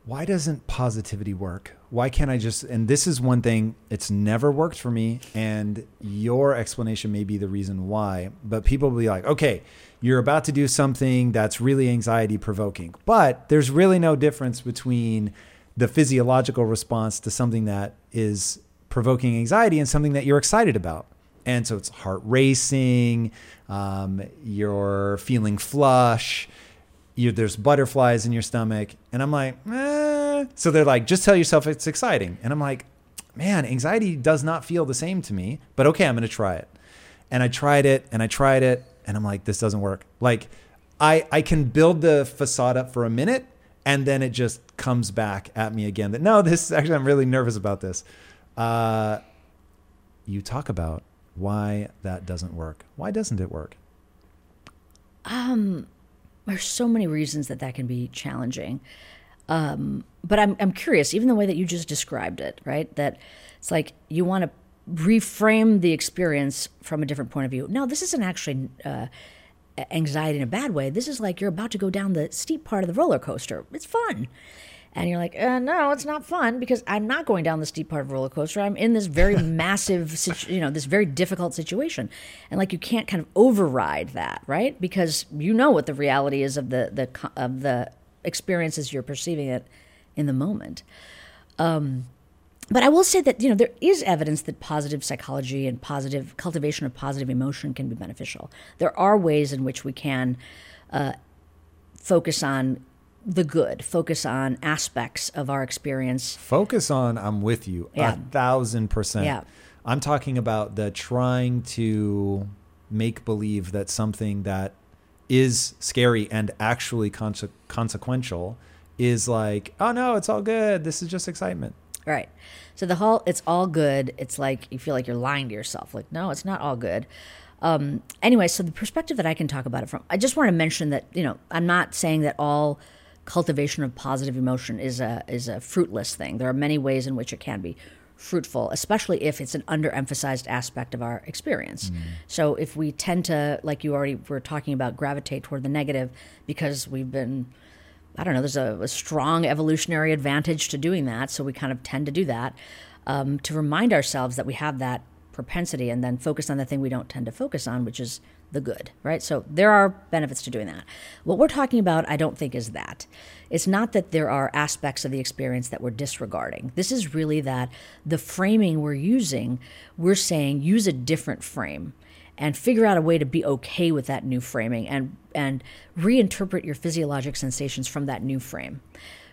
Why doesn't positivity work? Why can't I just, and this is one thing, it's never worked for me, and your explanation may be the reason why, but people will be like, okay, you're about to do something that's really anxiety provoking, but there's really no difference between the physiological response to something that is provoking anxiety and something that you're excited about. And so it's heart racing, um, you're feeling flush, You, there's butterflies in your stomach. And I'm like, eh. So they're like, just tell yourself it's exciting. And I'm like, man, anxiety does not feel the same to me, but okay, I'm going to try it. And I tried it and I tried it. And I'm like, this doesn't work. Like I, I can build the facade up for a minute and then it just comes back at me again. That no, this actually, I'm really nervous about this. Uh, you talk about why that doesn't work. Why doesn't it work? Um, There's so many reasons that that can be challenging. Um, but I'm I'm curious, even the way that you just described it, right? That it's like you want to reframe the experience from a different point of view. No, this isn't actually uh, anxiety in a bad way. This is like you're about to go down the steep part of the roller coaster. It's fun. And you're like, uh, no, it's not fun because I'm not going down the steep part of a roller coaster. I'm in this very massive, situ- you know, this very difficult situation. And like, you can't kind of override that, right? Because you know what the reality is of the, the of the experiences you're perceiving it in the moment. Um, but I will say that, you know, there is evidence that positive psychology and positive cultivation of positive emotion can be beneficial. There are ways in which we can uh, focus on the good, focus on aspects of our experience. Focus on, I'm with you, yeah. a thousand percent. Yeah. I'm talking about the trying to make believe that something that is scary and actually conse- consequential is like, oh no, it's all good. This is just excitement. Right. So the whole, it's all good. It's like, you feel like you're lying to yourself. Like, no, it's not all good. Um, anyway, so the perspective that I can talk about it from, I just want to mention that, you know, I'm not saying that all cultivation of positive emotion is a is a fruitless thing. There are many ways in which it can be fruitful, especially if it's an underemphasized aspect of our experience. Mm. So if we tend to, like you already were talking about, gravitate toward the negative because we've been, I don't know, there's a, a strong evolutionary advantage to doing that. So we kind of tend to do that, um, to remind ourselves that we have that propensity and then focus on the thing we don't tend to focus on, which is the good, right? So there are benefits to doing that. What we're talking about, I don't think, is that. It's not that there are aspects of the experience that we're disregarding. This is really that the framing we're using, we're saying use a different frame and figure out a way to be okay with that new framing and, and reinterpret your physiologic sensations from that new frame.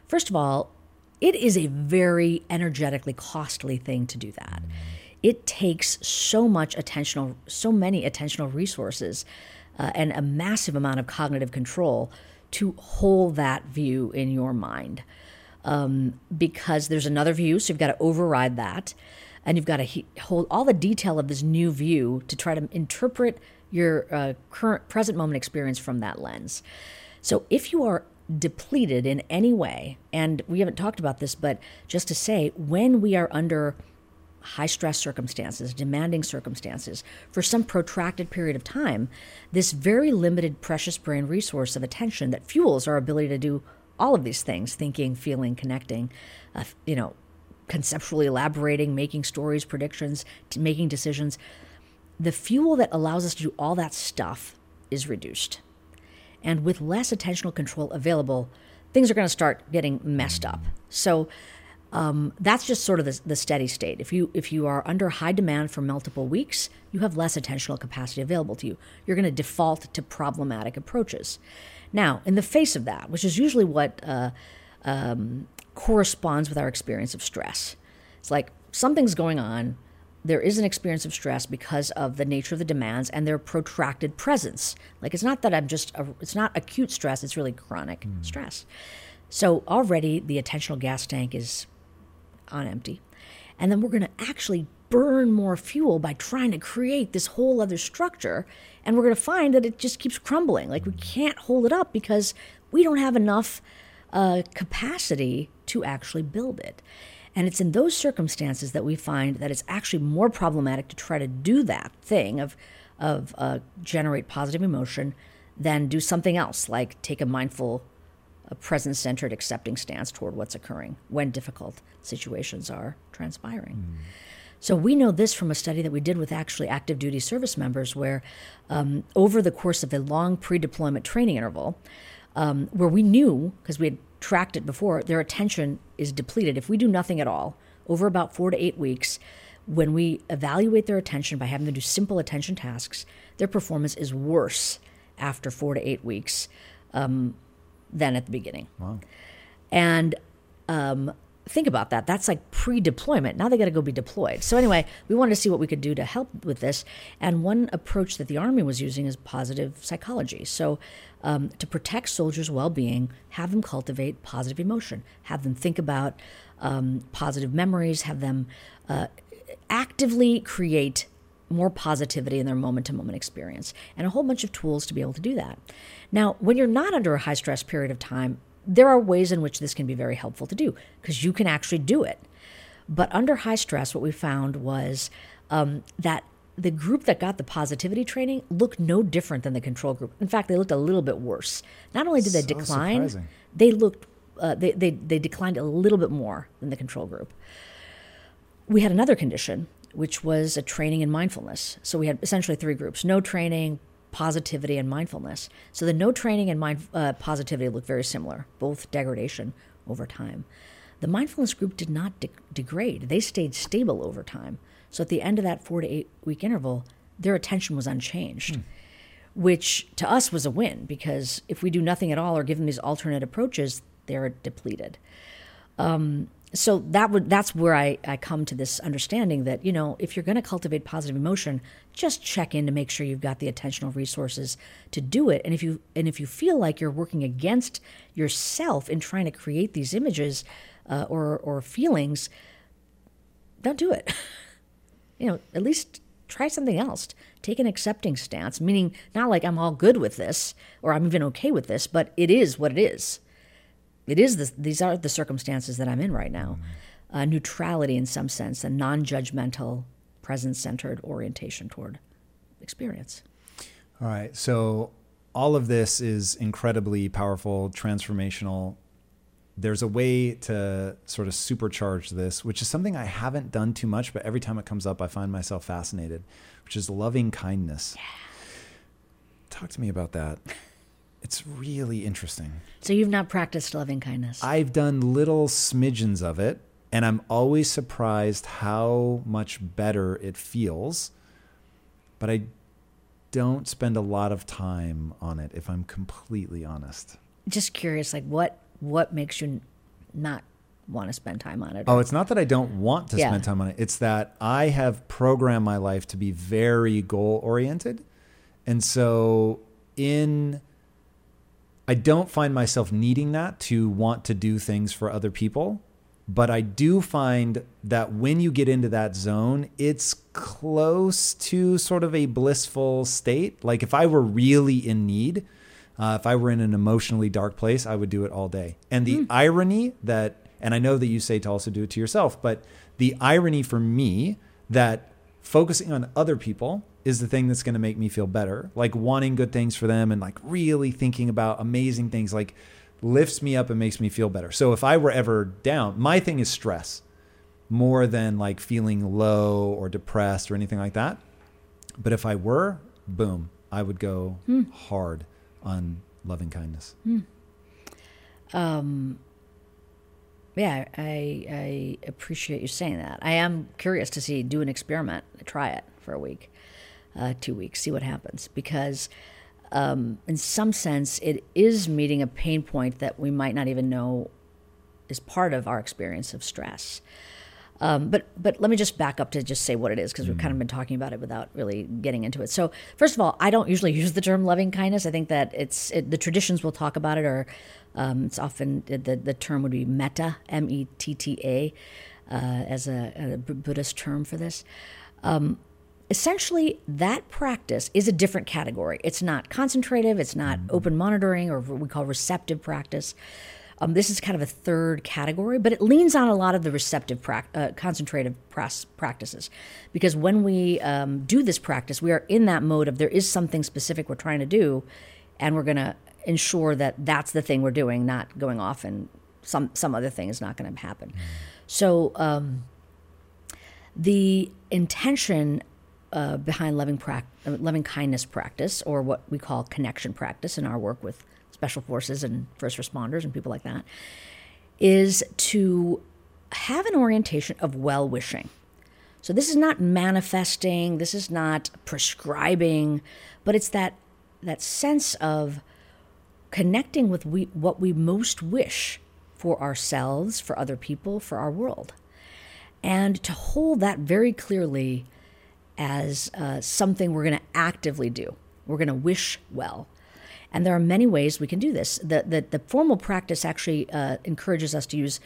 First of all, it is a very energetically costly thing to do that. It takes so much attentional, so many attentional resources uh, and a massive amount of cognitive control to hold that view in your mind, um, because there's another view. So you've got to override that, and you've got to he- hold all the detail of this new view to try to interpret your uh, current present moment experience from that lens. So if you are depleted in any way, and we haven't talked about this, but just to say, when we are under high stress circumstances, demanding circumstances, for some protracted period of time, this very limited precious brain resource of attention that fuels our ability to do all of these things, thinking, feeling, connecting, uh, you know, conceptually elaborating, making stories, predictions, t- making decisions, the fuel that allows us to do all that stuff is reduced. And with less attentional control available, things are going to start getting messed up. So Um, that's just sort of the, the steady state. If you if you are under high demand for multiple weeks, you have less attentional capacity available to you. You're going to default to problematic approaches. Now, in the face of that, which is usually what uh, um, corresponds with our experience of stress, it's like something's going on. There is an experience of stress because of the nature of the demands and their protracted presence. Like it's not that I'm just a, it's not acute stress. It's really chronic mm. stress. So already the attentional gas tank is on empty. And then we're going to actually burn more fuel by trying to create this whole other structure. And we're going to find that it just keeps crumbling. Like, we can't hold it up because we don't have enough uh, capacity to actually build it. And it's in those circumstances that we find that it's actually more problematic to try to do that thing of of uh, generate positive emotion than do something else, like take a mindful, a present-centered, accepting stance toward what's occurring when difficult situations are transpiring. Mm. So we know this from a study that we did with actually active duty service members, where um, over the course of a long pre-deployment training interval, um, where we knew, because we had tracked it before, their attention is depleted. If we do nothing at all, over about four to eight weeks, when we evaluate their attention by having them do simple attention tasks, their performance is worse after four to eight weeks um, than at the beginning. Wow. And um, think about that. That's like pre-deployment. Now they got to go be deployed. So anyway, we wanted to see what we could do to help with this. And one approach that the Army was using is positive psychology. So um, to protect soldiers' well-being, have them cultivate positive emotion, have them think about um, positive memories, have them uh, actively create more positivity in their moment-to-moment experience, and a whole bunch of tools to be able to do that. Now, when you're not under a high-stress period of time, there are ways in which this can be very helpful to do, because you can actually do it. But under high stress, what we found was um, that the group that got the positivity training looked no different than the control group. In fact, they looked a little bit worse. Not only did they so decline, surprising. they looked uh, they, they they declined a little bit more than the control group. We had another condition, which was a training in mindfulness. So we had essentially three groups: no training, positivity, and mindfulness. So the no training and mind, uh, positivity look very similar, both degradation over time. The mindfulness group did not de- degrade. They stayed stable over time. So at the end of that four to eight week interval, their attention was unchanged, hmm. which to us was a win, because if we do nothing at all or give them these alternate approaches, they're depleted. Um, so that would that's where I, I come to this understanding that, you know, if you're going to cultivate positive emotion, just check in to make sure you've got the attentional resources to do it. And if you and if you feel like you're working against yourself in trying to create these images uh, or or feelings, don't do it. You know, at least try something else. Take an accepting stance, meaning not like I'm all good with this or I'm even okay with this, but it is what it is. It is this, these are the circumstances that I'm in right now. Mm-hmm. Uh, neutrality in some sense, a non-judgmental, present-centered orientation toward experience. All right. So all of this is incredibly powerful, transformational. There's a way to sort of supercharge this, which is something I haven't done too much, but every time it comes up, I find myself fascinated, which is loving kindness. Yeah. Talk to me about that. It's really interesting. So you've not practiced loving kindness? I've done little smidgens of it, and I'm always surprised how much better it feels. But I don't spend a lot of time on it, if I'm completely honest. Just curious, like what what makes you not want to spend time on it? Oh, it's not that I don't want to yeah. spend time on it. It's that I have programmed my life to be very goal-oriented. And so in... I don't find myself needing that to want to do things for other people, but I do find that when you get into that zone, it's close to sort of a blissful state. Like if I were really in need, uh, if I were in an emotionally dark place, I would do it all day. And the mm. irony that, and I know that you say to also do it to yourself, but the irony for me that focusing on other people is the thing that's going to make me feel better. Like wanting good things for them and like really thinking about amazing things, like lifts me up and makes me feel better. So if I were ever down, my thing is stress more than like feeling low or depressed or anything like that. But if I were, boom, I would go mm. hard on loving kindness. Mm. Um, yeah, I, I appreciate you saying that. I am curious to see, do an experiment, try it for a week. Uh, two weeks, see what happens. Because um, in some sense, it is meeting a pain point that we might not even know is part of our experience of stress. Um, but but let me just back up to just say what it is, because mm. we've kind of been talking about it without really getting into it. So first of all, I don't usually use the term loving kindness. I think that it's it, the traditions will talk about it, or um, it's often the, the term would be metta, M E T T A. uh, as a, a Buddhist term for this. Um, essentially, that practice is a different category. It's not concentrative. It's not open monitoring, or what we call receptive practice. Um, this is kind of a third category, but it leans on a lot of the receptive, pra- uh, concentrative pras- practices, because when we um, do this practice, we are in that mode of there is something specific we're trying to do, and we're going to ensure that that's the thing we're doing, not going off and some some other thing is not going to happen. So um, the intention uh, behind loving pra- uh, loving kindness practice, or what we call connection practice in our work with special forces and first responders and people like that, is to have an orientation of well-wishing. So this is not manifesting, this is not prescribing, but it's that that sense of connecting with we, what we most wish for ourselves, for other people, for our world. And to hold that very clearly as uh, something we're going to actively do. We're going to wish well. And there are many ways we can do this. The the, the formal practice actually uh, encourages us to use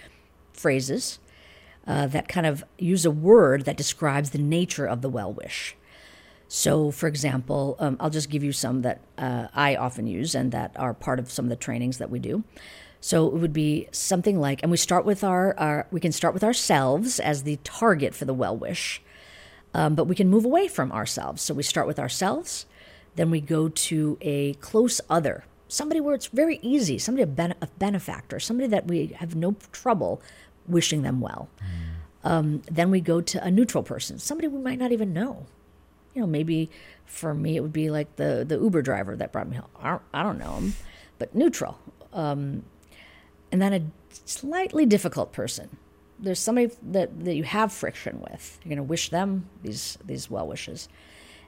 phrases uh, that kind of use a word that describes the nature of the well-wish. So, for example, um, I'll just give you some that uh, I often use and that are part of some of the trainings that we do. So it would be something like, and we start with our, our we can start with ourselves as the target for the well-wish, um, but we can move away from ourselves. So we start with ourselves. Then we go to a close other, somebody where it's very easy, somebody a, ben- a benefactor, somebody that we have no trouble wishing them well. Mm. Um, then we go to a neutral person, somebody we might not even know. You know, maybe for me it would be like the, the Uber driver that brought me home. I don't, I don't know him, but neutral. Um, and then a slightly difficult person. There's somebody that, that you have friction with. You're going to wish them these these well wishes.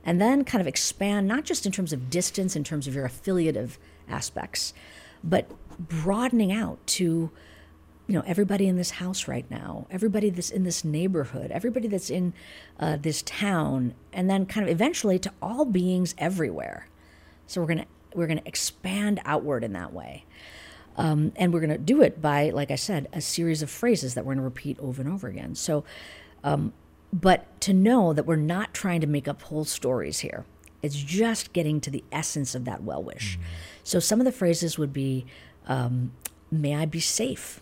And then kind of expand, not just in terms of distance, in terms of your affiliative aspects, but broadening out to, you know, everybody in this house right now, everybody that's in this neighborhood, everybody that's in uh, this town, and then kind of eventually to all beings everywhere. So we're gonna we're gonna expand outward in that way, um, and we're gonna do it by, like I said, a series of phrases that we're gonna repeat over and over again. So. Um, But to know that we're not trying to make up whole stories here. It's just getting to the essence of that well-wish. Mm-hmm. So some of the phrases would be, um, may I be safe?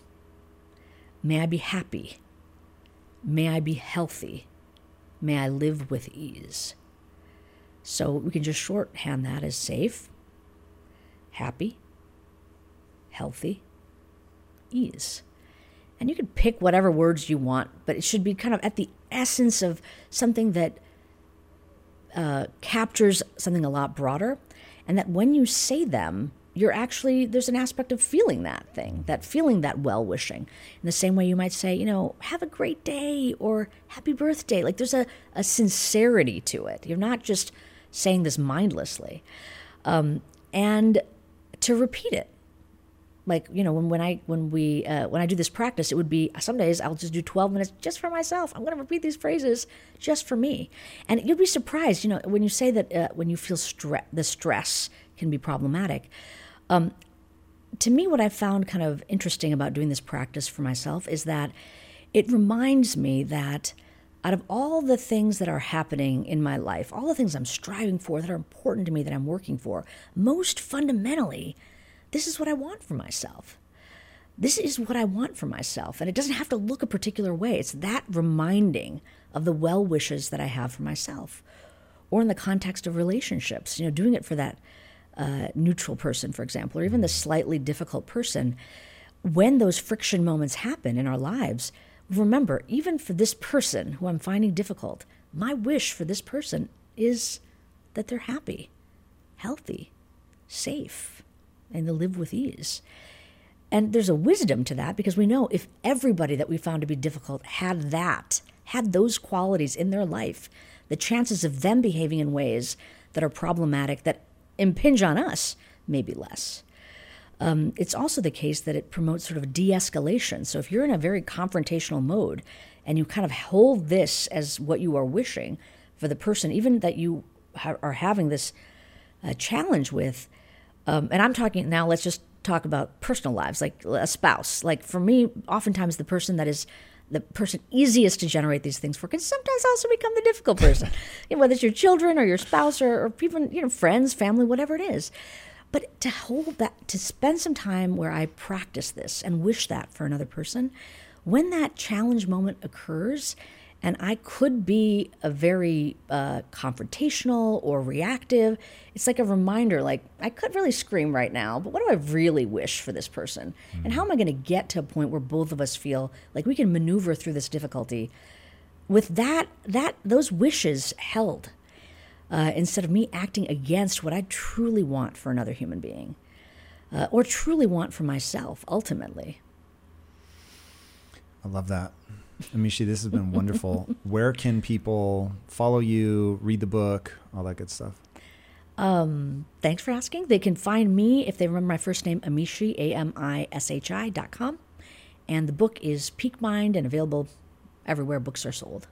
May I be happy? May I be healthy? May I live with ease? So we can just shorthand that as safe, happy, healthy, ease. And you could pick whatever words you want, but it should be kind of at the essence of something that uh, captures something a lot broader, and that when you say them, you're actually, there's an aspect of feeling that thing, that feeling that well-wishing. In the same way you might say, you know, have a great day or happy birthday. Like there's a, a sincerity to it. You're not just saying this mindlessly. Um, and to repeat it. Like, you know, when, when I when we uh, when I do this practice, it would be some days I'll just do twelve minutes just for myself. I'm going to repeat these phrases just for me. And you'll be surprised, you know, when you say that uh, when you feel stress, the stress can be problematic. Um, to me, what I found kind of interesting about doing this practice for myself is that it reminds me that out of all the things that are happening in my life, all the things I'm striving for that are important to me, that I'm working for, most fundamentally, this is what I want for myself. This is what I want for myself. And it doesn't have to look a particular way. It's that reminding of the well wishes that I have for myself. Or in the context of relationships, you know, doing it for that uh, neutral person, for example, or even the slightly difficult person. When those friction moments happen in our lives, remember, even for this person who I'm finding difficult, my wish for this person is that they're happy, healthy, safe, and to live with ease. And there's a wisdom to that, because we know if everybody that we found to be difficult had that, had those qualities in their life, the chances of them behaving in ways that are problematic, that impinge on us, may be less. Um, it's also the case that it promotes sort of de-escalation. So if you're in a very confrontational mode and you kind of hold this as what you are wishing for the person, even that you ha- are having this uh, challenge with, Um, and I'm talking now, let's just talk about personal lives, like a spouse. Like for me, oftentimes the person that is the person easiest to generate these things for can sometimes also become the difficult person, you know, whether it's your children or your spouse or, or even, you know, friends, family, whatever it is. But to hold that, to spend some time where I practice this and wish that for another person, when that challenge moment occurs, and I could be a very uh, confrontational or reactive, it's like a reminder, like, I could really scream right now, but what do I really wish for this person? Mm-hmm. And how am I gonna get to a point where both of us feel like we can maneuver through this difficulty with that, that those wishes held? Uh, instead of me acting against what I truly want for another human being, uh, or truly want for myself, ultimately. I love that. Amishi, this has been wonderful. Where can people follow you, read the book, all that good stuff? Um, thanks for asking. They can find me, if they remember my first name, Amishi, A M I S H I dot com. And the book is Peak Mind and available everywhere books are sold.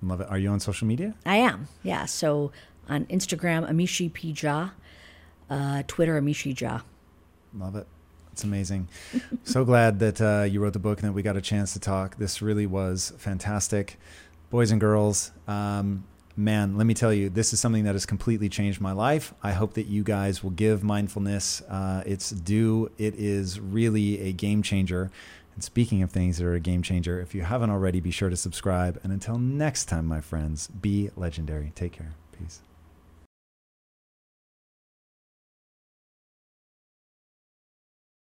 Love it. Are you on social media? I am, yeah. So... on Instagram, Amishi P. Jha, uh, Twitter, Amishi Jha. Love it. It's amazing. So glad that uh, you wrote the book and that we got a chance to talk. This really was fantastic. Boys and girls, um, man, let me tell you, this is something that has completely changed my life. I hope that you guys will give mindfulness uh, its due. It is really a game changer. And speaking of things that are a game changer, if you haven't already, be sure to subscribe. And until next time, my friends, be legendary. Take care. Peace.